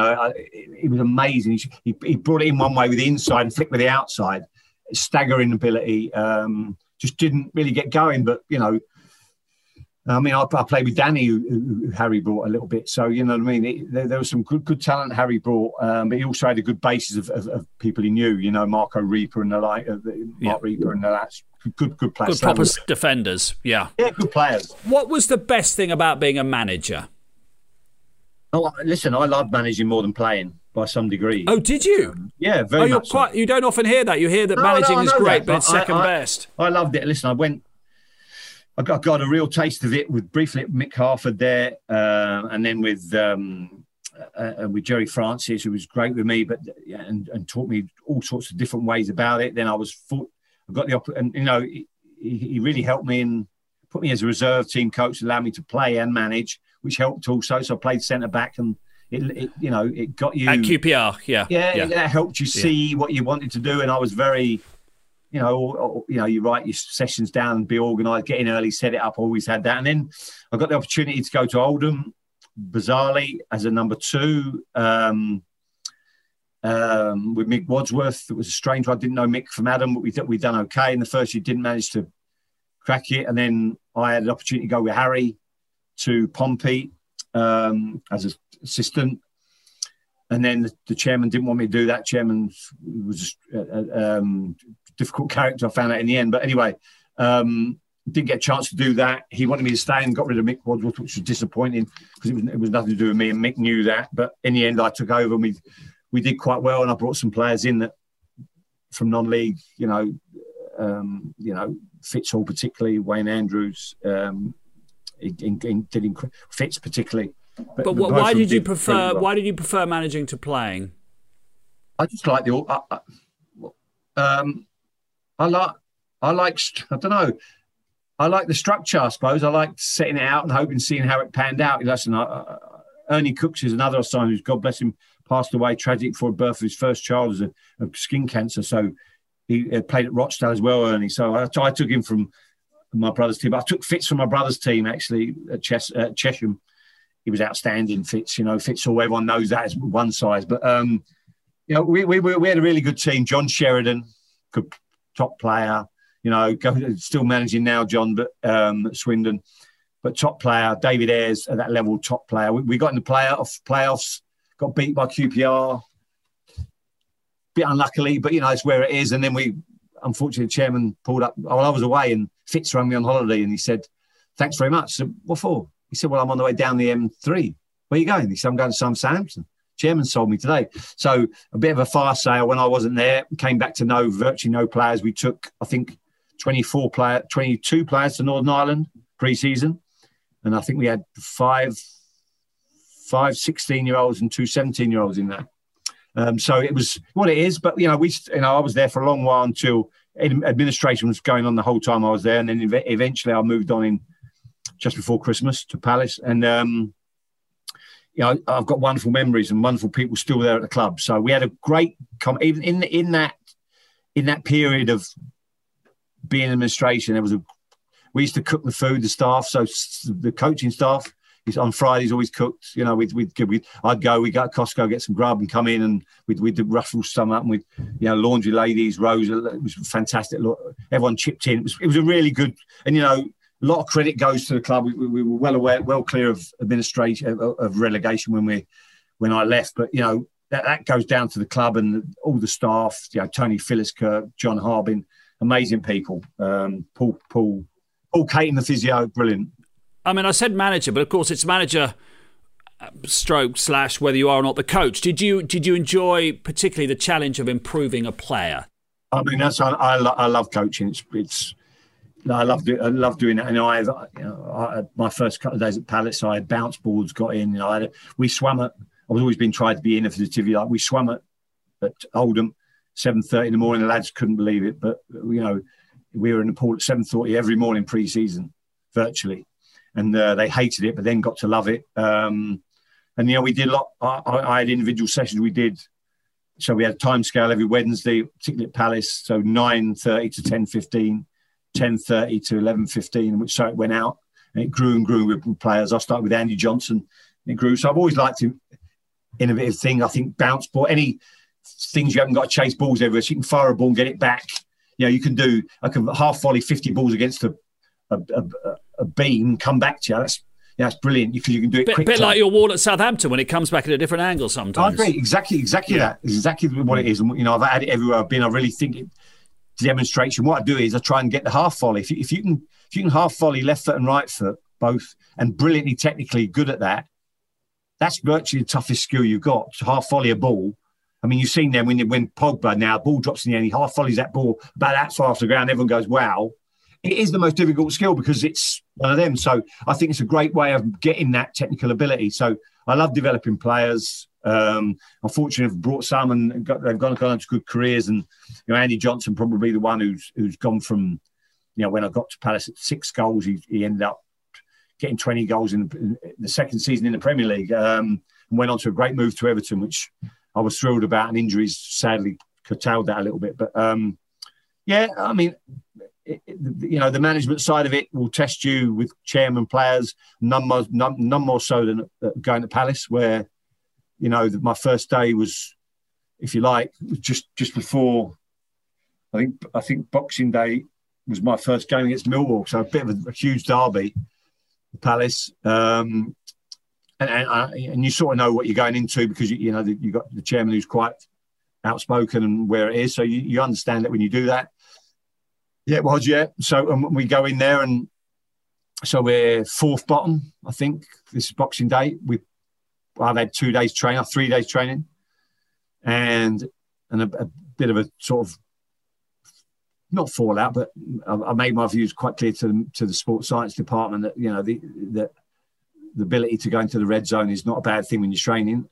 was amazing. He brought it in one way with the inside and flicked with the outside. Staggering ability, just didn't really get going. But, I played with Danny, who Harry brought a little bit. So, you know what I mean? There was some good talent Harry brought, but he also had a good basis of people he knew, Marco Reaper and the like, Mark Reaper and the like. Good players. Good proper defenders, yeah. Yeah, good players. What was the best thing about being a manager? Oh, listen, I loved managing more than playing by some degree. Oh, did you? Yeah, very much so. You don't often hear that. You hear that managing is great, but it's second best. I loved it. Listen, I got a real taste of it with briefly Mick Harford there, and then with Jerry Francis, who was great with me, and taught me all sorts of different ways about it. Then he really helped me and put me as a reserve team coach, allowed me to play and manage, which helped also. So I played centre back, and it got you at QPR, yeah. That helped you see what you wanted to do, and I was very. You write your sessions down and be organised, get in early, set it up, always had that. And then I got the opportunity to go to Oldham, bizarrely, as a number 2, with Mick Wadsworth. It was a strange one. I didn't know Mick from Adam, but we'd done okay. In the first year, didn't manage to crack it. And then I had an opportunity to go with Harry to Pompey as an assistant. And then the chairman didn't want me to do that. Chairman was just difficult character, I found out in the end. But anyway, Didn't get a chance to do that. He wanted me to stay and got rid of Mick Wadsworth, which was disappointing because it was nothing to do with me, and Mick knew that. But in the end, I took over and we did quite well, and I brought some players in that from non-league, Fitzhall particularly, Wayne Andrews, Fitz particularly. But why did you prefer managing to playing? I just like I like the structure, I suppose. I like setting it out and hoping, seeing how it panned out. Listen, Ernie Cooks is another son who's, God bless him, passed away tragic before birth of his first child of skin cancer. So he played at Rochdale as well, Ernie. So I took him from my brother's team. I took Fitz from my brother's team, actually, at Chesham. He was outstanding, Fitz. Fitz, everyone knows that as one size. But, we had a really good team. John Sheridan, good top player. Still managing now, John, but Swindon, but top player. David Ayres at that level, top player. We got in the playoffs, got beat by QPR, bit unluckily, but it's where it is. And then unfortunately, the chairman pulled up while I was away, and Fitz rang me on holiday, and he said, "Thanks very much." I said, "What for?" He said, "Well, I'm on the way down the M3. Where are you going?" He said, "I'm going to Sam Sampson. Chairman sold me today." So a bit of a fire sale when I wasn't there. Came back to virtually no players. We took, I think, 22 players to Northern Ireland pre-season. And I think we had five 16-year-olds and two 17-year-olds in that. So it was what it is. But, I was there for a long while until administration was going on the whole time I was there. And then eventually I moved on in just before Christmas to Palace. And, I've got wonderful memories and wonderful people still there at the club. So we had a great, even in that period of being in administration, we used to cook the food, the staff. So the coaching staff is on Fridays always cooked. We'd go to Costco, get some grub, and come in, and we'd ruffle some up, and laundry ladies, Rosa. It was fantastic. Everyone chipped in. It was a really good, and a lot of credit goes to the club. We were well clear of administration, of relegation when I left. But that goes down to the club and all the staff. Tony Phillips-Kirk, John Harbin. Amazing people. Paul Caton, the physio, brilliant. I mean, I said manager, but of course it's manager / whether you are or not the coach. Did you enjoy particularly the challenge of improving a player? I mean, I love coaching. I love doing that. And I my first couple of days at Palace, I had bounce boards got in. We swam at. I was always been tried to be innovative. Like we swam at Oldham. 7:30 in the morning, the lads couldn't believe it. But, we were in the pool at 7:30 every morning pre-season, virtually. And they hated it, but then got to love it. We did a lot. I had individual sessions we did. So we had a timescale every Wednesday, particularly at Palace. So 9:30 to 10:15, 10:30 to 11:15, which so it went out. And it grew and grew with players. I started with Andy Johnson. And it grew. So I've always liked the innovative thing. I think bounce ball, any things you haven't got to chase balls everywhere, so you can fire a ball and get it back. I can half volley 50 balls against a beam, come back to you. That's brilliant. You can do it quickly. Bit like your wall at Southampton when it comes back at a different angle sometimes. I agree. Exactly yeah. That. It's exactly what it is. And, I've had it everywhere I've been. I really think it demonstration. What I do is I try and get the half volley. If you can half volley left foot and right foot both, and brilliantly technically good at that, that's virtually the toughest skill you've got, to half volley a ball. I mean, you've seen them when Pogba now, ball drops in the end, he half volleys that ball about that far off the ground. Everyone goes, wow. It is the most difficult skill because it's one of them. So I think it's a great way of getting that technical ability. So I love developing players. Unfortunately, I've brought some and they've gone on to good careers. And Andy Johnson, probably the one who's gone from, when I got to Palace at 6 goals, he ended up getting 20 goals in the second season in the Premier League, and went on to a great move to Everton, which I was thrilled about, and injuries sadly curtailed that a little bit. But the management side of it will test you with chairman, players, none more so than going to Palace, where my first day was, if you like, just before. I think Boxing Day was my first game against Millwall, so a bit of a huge derby, Palace. And you sort of know what you're going into because, you've got the chairman who's quite outspoken and where it is. So you understand that when you do that. Yeah, it was, yeah. So we go in there and so we're fourth bottom, I think, this Boxing Day. I've had 2 days training, 3 days training, and a bit of a sort of, not fallout, but I made my views quite clear to the sports science department that, you know, the ability to go into the red zone is not a bad thing when you're training.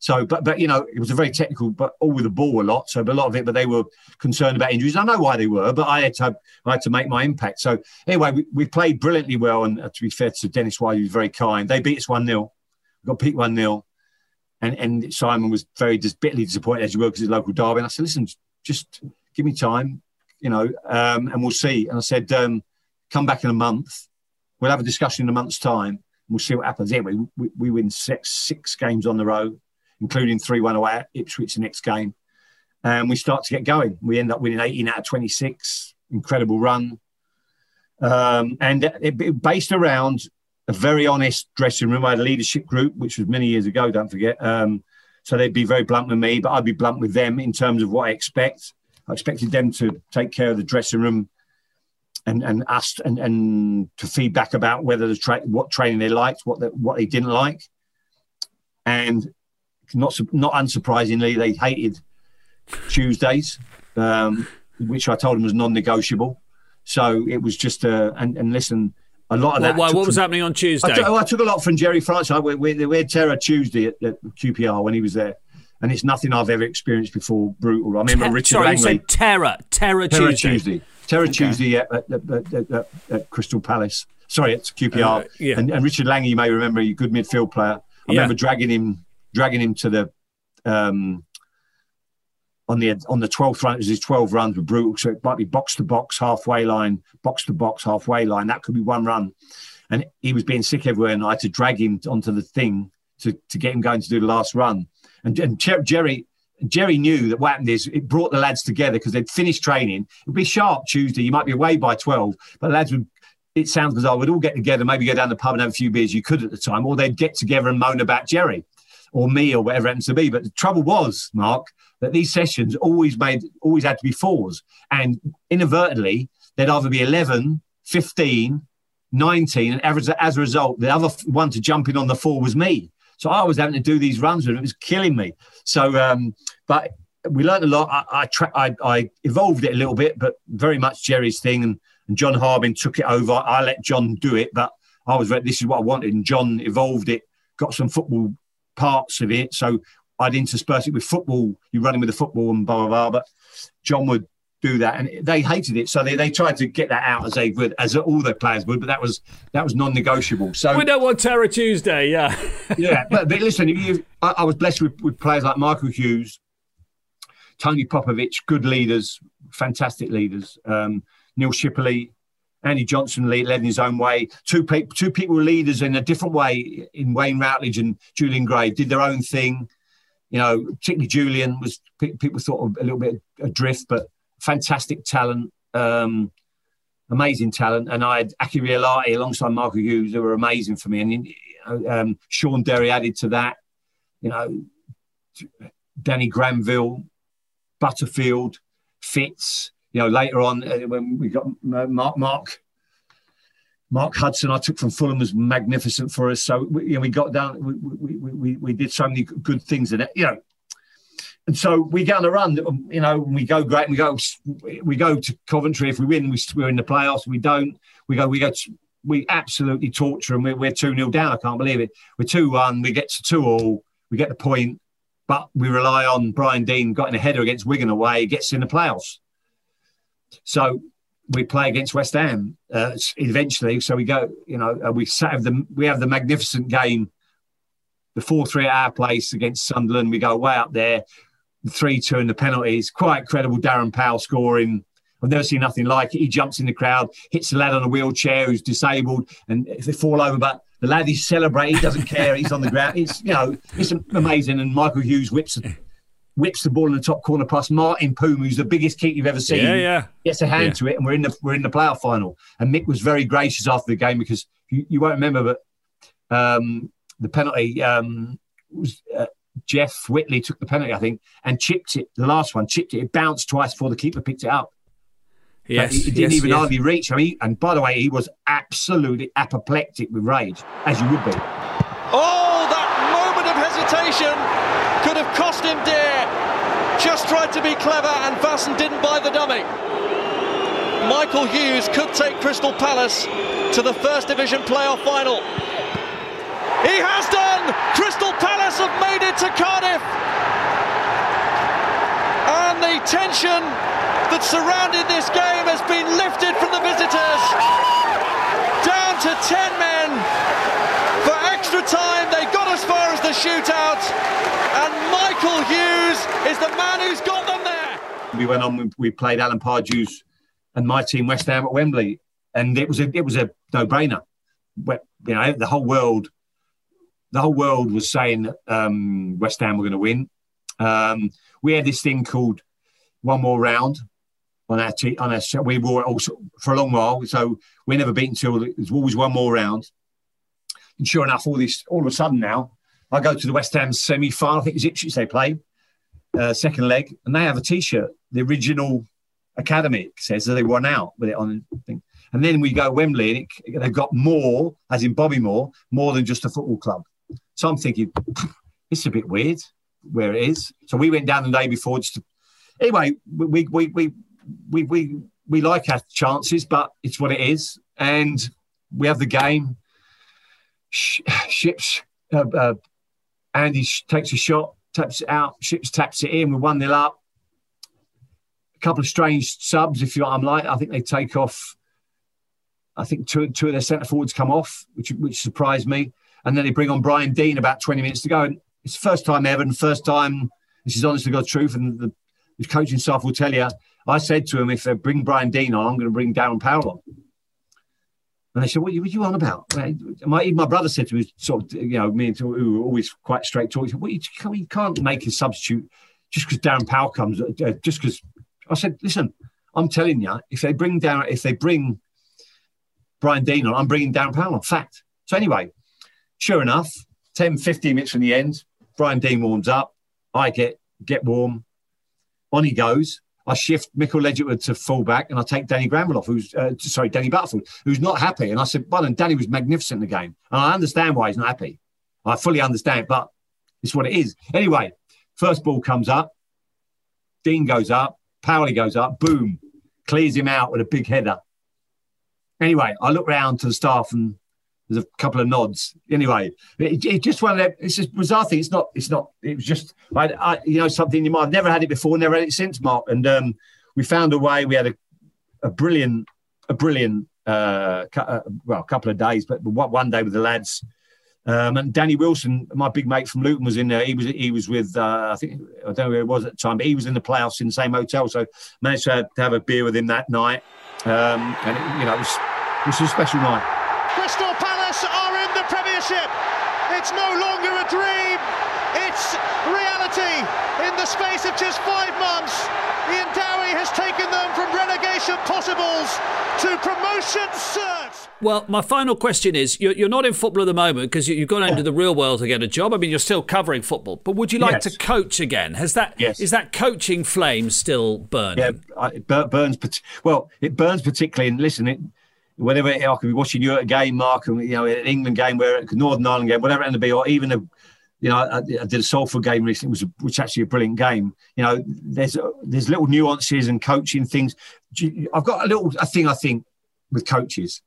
So, but you know, it was a very technical, but all with the ball a lot. So, but a lot of it, but they were concerned about injuries. I know why they were, but I had to make my impact. So anyway, we played brilliantly well. And to be fair to Dennis Wiley, he was very kind. They beat us 1-0. We got beat 1-0. And Simon was very bitterly disappointed, as you were, because it's local derby. And I said, listen, just give me time, you know, and we'll see. And I said, come back in a month. We'll have a discussion in a month's time. And we'll see what happens. Anyway, we win six games on the row, including 3-1 away at Ipswich the next game. And we start to get going. We end up winning 18 out of 26. Incredible run. And it based around a very honest dressing room. I had a leadership group, which was many years ago, don't forget. So they'd be very blunt with me, but I'd be blunt with them in terms of what I expect. I expected them to take care of the dressing room and us and to feedback about whether what training they liked, what they didn't like. And not unsurprisingly, they hated Tuesdays, which I told them was non-negotiable. So it was just and listen, a lot of that. Why? What was happening on Tuesday? I took a lot from Jerry France. We had Terror Tuesday at QPR when he was there, and it's nothing I've ever experienced before. Brutal. I remember Richard Langley. Sorry, you said Terror Tuesday. Terror okay. Tuesday at Crystal Palace. Sorry, it's QPR. Yeah. And Richard Langley, you may remember, he's a good midfield player. I remember dragging him to the on the 12th run. It was his 12 runs were brutal, so it might be box to box halfway line. That could be one run, and he was being sick everywhere, and I had to drag him onto the thing to get him going to do the last run. And Jerry knew that what happened is it brought the lads together because they'd finished training. It'd be sharp Tuesday, you might be away by 12, but the lads would. It sounds bizarre. We'd all get together, maybe go down the pub and have a few beers. You could at the time, or they'd get together and moan about Jerry or me or whatever it happens to be. But the trouble was, Mark, that these sessions always had to be fours. And inadvertently, they'd either be 11, 15, 19. And as a result, the other one to jump in on the four was me. So I was having to do these runs with him. It was killing me. So, but we learned a lot. I evolved it a little bit, but very much Jerry's thing. And John Harbin took it over. I let John do it, but this is what I wanted. And John evolved it, got some football parts of it. So I'd intersperse it with football. You're running with the football and blah, blah, blah. But John would do that. And they hated it. So they tried to get that out as they would, as all the players would. But that was non-negotiable. So we don't want Terror Tuesday, yeah. Yeah. But listen, I was blessed with players like Michael Hughes, Tony Popovich, good leaders, fantastic leaders. Neil Shipley, Andy Johnson led in his own way. Two people were leaders in a different way in Wayne Routledge and Julian Gray, did their own thing. You know, particularly Julian was, people thought a little bit adrift, but fantastic talent, amazing talent. And I had Aki Rialati alongside Michael Hughes, who were amazing for me. And Sean Derry added to that, you know, Danny Granville, Butterfield, Fitz. You know, later on, when we got Mark Hudson, I took from Fulham, was magnificent for us. So we got down, we did so many good things in it, you know. And so we get on a run, you know, we go great. And we go to Coventry. If we win, we're in the playoffs. We don't, we absolutely torture them. We're 2-0 down. I can't believe it. We're 2-1. We get to 2-2. We get the point, but we rely on Brian Dean got in a header against Wigan away. He gets in the playoffs. So we play against West Ham eventually. So we go, you know, we have the magnificent game, the 4-3 at our place against Sunderland. We go way up there, 3-2 in the penalties. Quite incredible, Darren Powell scoring. I've never seen nothing like it. He jumps in the crowd, hits the lad on a wheelchair who's disabled, and they fall over. But the lad is celebrating. He doesn't care. He's on the ground. It's, you know, it's amazing. And Michael Hughes whips the ball in the top corner past Martin Poom, who's the biggest kick you've ever seen. Yeah, yeah. Gets a hand to it, and we're in the playoff final. And Mick was very gracious after the game because you won't remember, but the penalty was Jeff Whitley took the penalty, I think, and chipped it. The last one chipped it. It bounced twice before the keeper picked it up. Yes, he didn't even hardly reach. I mean, and by the way, he was absolutely apoplectic with rage, as you would be. Oh, that moment of hesitation could have cost him dear. Just tried to be clever and Vasson didn't buy the dummy. Michael Hughes could take Crystal Palace to the First Division playoff final. He has done! Crystal Palace have made it to Cardiff! And the tension that surrounded this game has been lifted from the visitors. Down to 10 men. For extra time, they got as far as the shootout. And Michael Hughes is the man who's got them there. We went on, we played Alan Pardew's and my team, West Ham, at Wembley. And it was a no-brainer. You know, the whole world was saying West Ham were going to win. We had this thing called one more round on our team. We wore it also for a long while, so we never beaten until there was always one more round. And sure enough, all of a sudden now, I go to the West Ham semi-final. I think it's Ipswich they play, second leg, and they have a T-shirt. The original academy says that they won out with it on. And then we go Wembley, and they've got more, as in Bobby Moore, more than just a football club. So I'm thinking, it's a bit weird where it is. So we went down the day before just to... Anyway, we like our chances, but it's what it is. And we have the game. Ships, Andy takes a shot, taps it out. Ships taps it in. We're 1-0 up. A couple of strange subs, if you know what I'm like. I think they take off. I think two of their centre forwards come off, which surprised me. And then they bring on Brian Dean about 20 minutes to go. And it's the first time ever, and first time, this is honest to God truth, and the coaching staff will tell you, I said to him, if they bring Brian Dean on, I'm going to bring Darren Powell on. And they said, what are you on about? My brother said to me, sort of, you know, me and who were always quite straight talking, you can't make a substitute just because Darren Powell comes, just because... I said, listen, I'm telling you, if they bring Brian Dean on, I'm bringing Darren Powell on, fact. So anyway, sure enough, 10, 15 minutes from the end, Brian Dean warms up, I get warm, on he goes, I shift Michael Ledgerwood to fullback and I take Danny Bramble off, Danny Butterfield, who's not happy. And I said, well, and Danny was magnificent in the game. And I understand why he's not happy. I fully understand, but it's what it is. Anyway, first ball comes up, Dean goes up, Powell goes up, boom, clears him out with a big header. Anyway, I look round to the staff and there's a couple of nods. Anyway, it just one of them, it's just bizarre thing. It was just, I something in your mind. I've never had it before, never had it since, Mark. And we found a way. We had a couple of days, but one day with the lads. And Danny Wilson, my big mate from Luton, was in there. He was with, I don't know where it was at the time, but he was in the playoffs in the same hotel. So managed to have a beer with him that night. And it was a special night. Crystal Palace are in the Premiership. It's no longer a dream. It's reality. In the space of just 5 months, Ian Dowie has taken them from relegation possibles to promotion certs. Well, my final question is, you're not in football at the moment because you've gone into the real world to get a job. I mean, you're still covering football, but would you like to coach again? Is that coaching flame still burning? Yeah, it burns particularly. And listen, whenever I could be watching you at a game, Mark, and you know, an England game, where Northern Ireland game, whatever it may be, or even I did a Salford game recently, which was actually a brilliant game. You know, there's little nuances and coaching things. I've got a thing I think with coaches.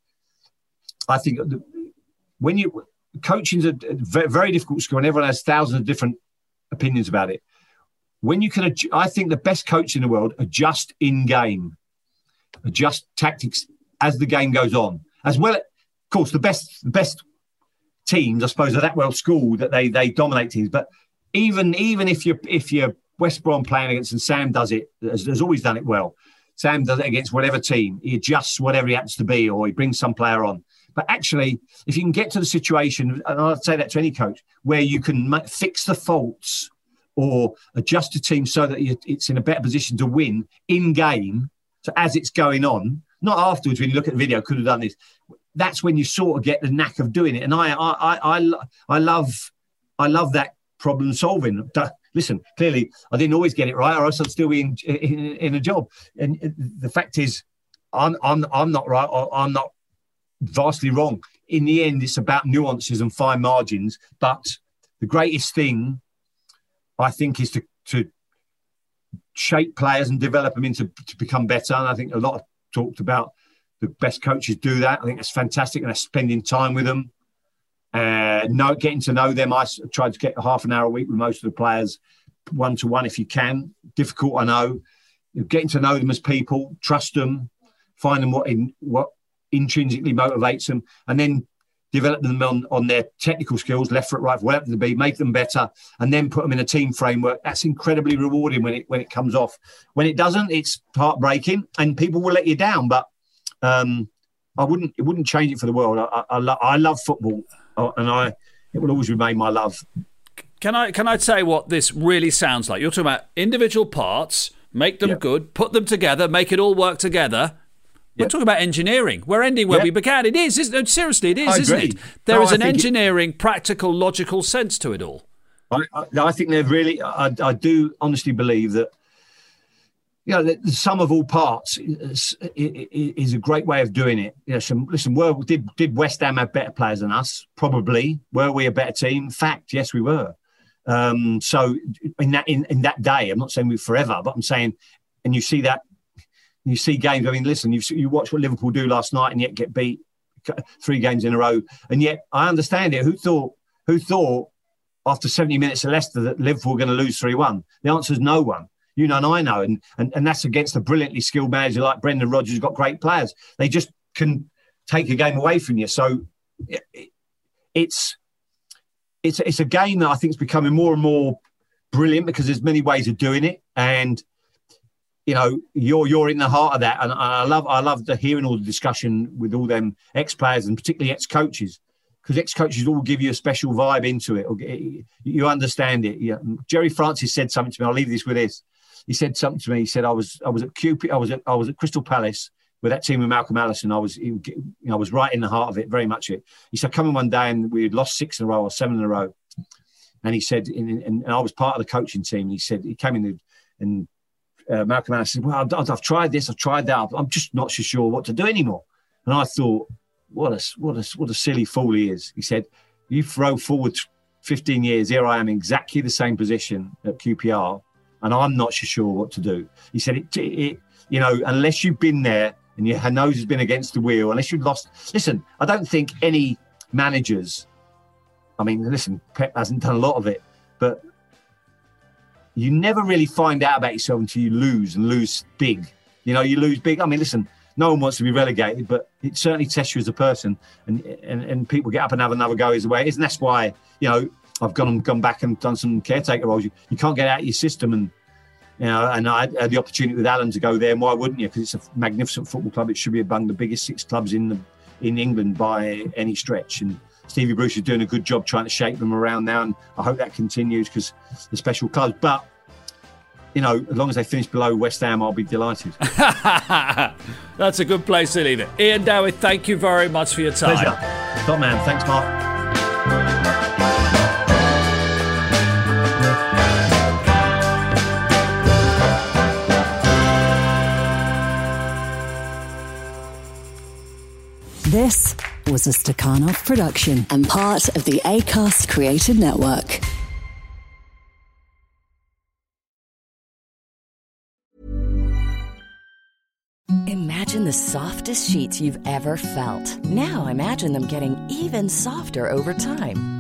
I think when you coaching's a very difficult skill, and everyone has thousands of different opinions about it. When you can, I think the best coach in the world adjust in game, adjust tactics as the game goes on. As well, of course, the best teams, I suppose, are that well schooled that they dominate teams. But even if you're West Brom playing against, and Sam does it, has always done it well. Sam does it against whatever team. He adjusts whatever he happens to be, or he brings some player on. But actually, if you can get to the situation, and I'd say that to any coach, where you can fix the faults or adjust a team so that it's in a better position to win in game, so as it's going on, not afterwards when you look at the video, could have done this. That's when you sort of get the knack of doing it. And I love that problem solving. Listen, clearly I didn't always get it right, or else I'd still be in a job. And the fact is, I'm not vastly wrong. In the end, it's about nuances and fine margins. But the greatest thing, I think, is to shape players and develop them to become better. And I think a lot of talked about the best coaches do that. I think that's fantastic, and they're spending time with them. Getting to know them. I tried to get half an hour a week with most of the players, one-to-one if you can. Difficult, I know. Getting to know them as people, trust them, find them what intrinsically motivates them, and then develop them on their technical skills, left foot, right foot, whatever it be, make them better, and then put them in a team framework. That's incredibly rewarding when it comes off. When it doesn't, it's heartbreaking, and people will let you down. But it wouldn't change it for the world. I love football, and it will always remain my love. Can I say what this really sounds like? You're talking about individual parts, make them good, put them together, make it all work together. We're talking about engineering. We're ending where we began. It is, isn't it? Seriously, it is, isn't it? There is an engineering, practical, logical sense to it all. I think they're really... I do honestly believe that, you know, the sum of all parts is a great way of doing it. You know, did West Ham have better players than us? Probably. Were we a better team? Fact, yes, we were. So in that day, I'm not saying we forever, but I'm saying, and you see that. You see games. I mean, listen, you watch what Liverpool do last night and yet get beat 3 games in a row. And yet, I understand it. Who thought after 70 minutes of Leicester that Liverpool were going to lose 3-1? The answer is no one. You know and I know. And that's against a brilliantly skilled manager like Brendan Rodgers, who's got great players. They just can take a game away from you. So it's a game that I think is becoming more and more brilliant because there's many ways of doing it. And you know, you're in the heart of that, and I love hearing all the discussion with all them ex-players and particularly ex-coaches, because ex-coaches all give you a special vibe into it. Or you understand it. Yeah. Jerry Francis said something to me. I'll leave this with this. He said something to me. He said I was at Crystal Palace with that team with Malcolm Allison. I was right in the heart of it, very much it. He said, "Come in one day and we had lost 6 in a row or 7 in a row," and he said, and I was part of the coaching team. He said he came in and. Malcolm Allison said, "Well, I've tried this, I've tried that. I'm just not so sure what to do anymore." And I thought, what a silly fool he is. He said, "You throw forward 15 years, here I am in exactly the same position at QPR, and I'm not so sure what to do." He said, "It you know, unless you've been there and your nose has been against the wheel, unless you've lost." Listen, I don't think any managers. I mean, listen, Pep hasn't done a lot of it, but. You never really find out about yourself until you lose, and lose big. You know, you lose big. I mean, listen, no one wants to be relegated, but it certainly tests you as a person. And people get up and have another go is the way it is. And that's why, you know, I've gone back and done some caretaker roles. You can't get out of your system. And, you know, and I had the opportunity with Alan to go there. And why wouldn't you? Because it's a magnificent football club. It should be among the biggest 6 clubs in England by any stretch. And Stevie Bruce is doing a good job trying to shape them around now, and I hope that continues because the special clubs. But, you know, as long as they finish below West Ham, I'll be delighted. That's a good place to leave it. Ian Dowie, thank you very much for your time. Pleasure. Top man. Thanks, Mark. This was a Stakhanov production and part of the Acast Creative Network. Imagine the softest sheets you've ever felt. Now imagine them getting even softer over time.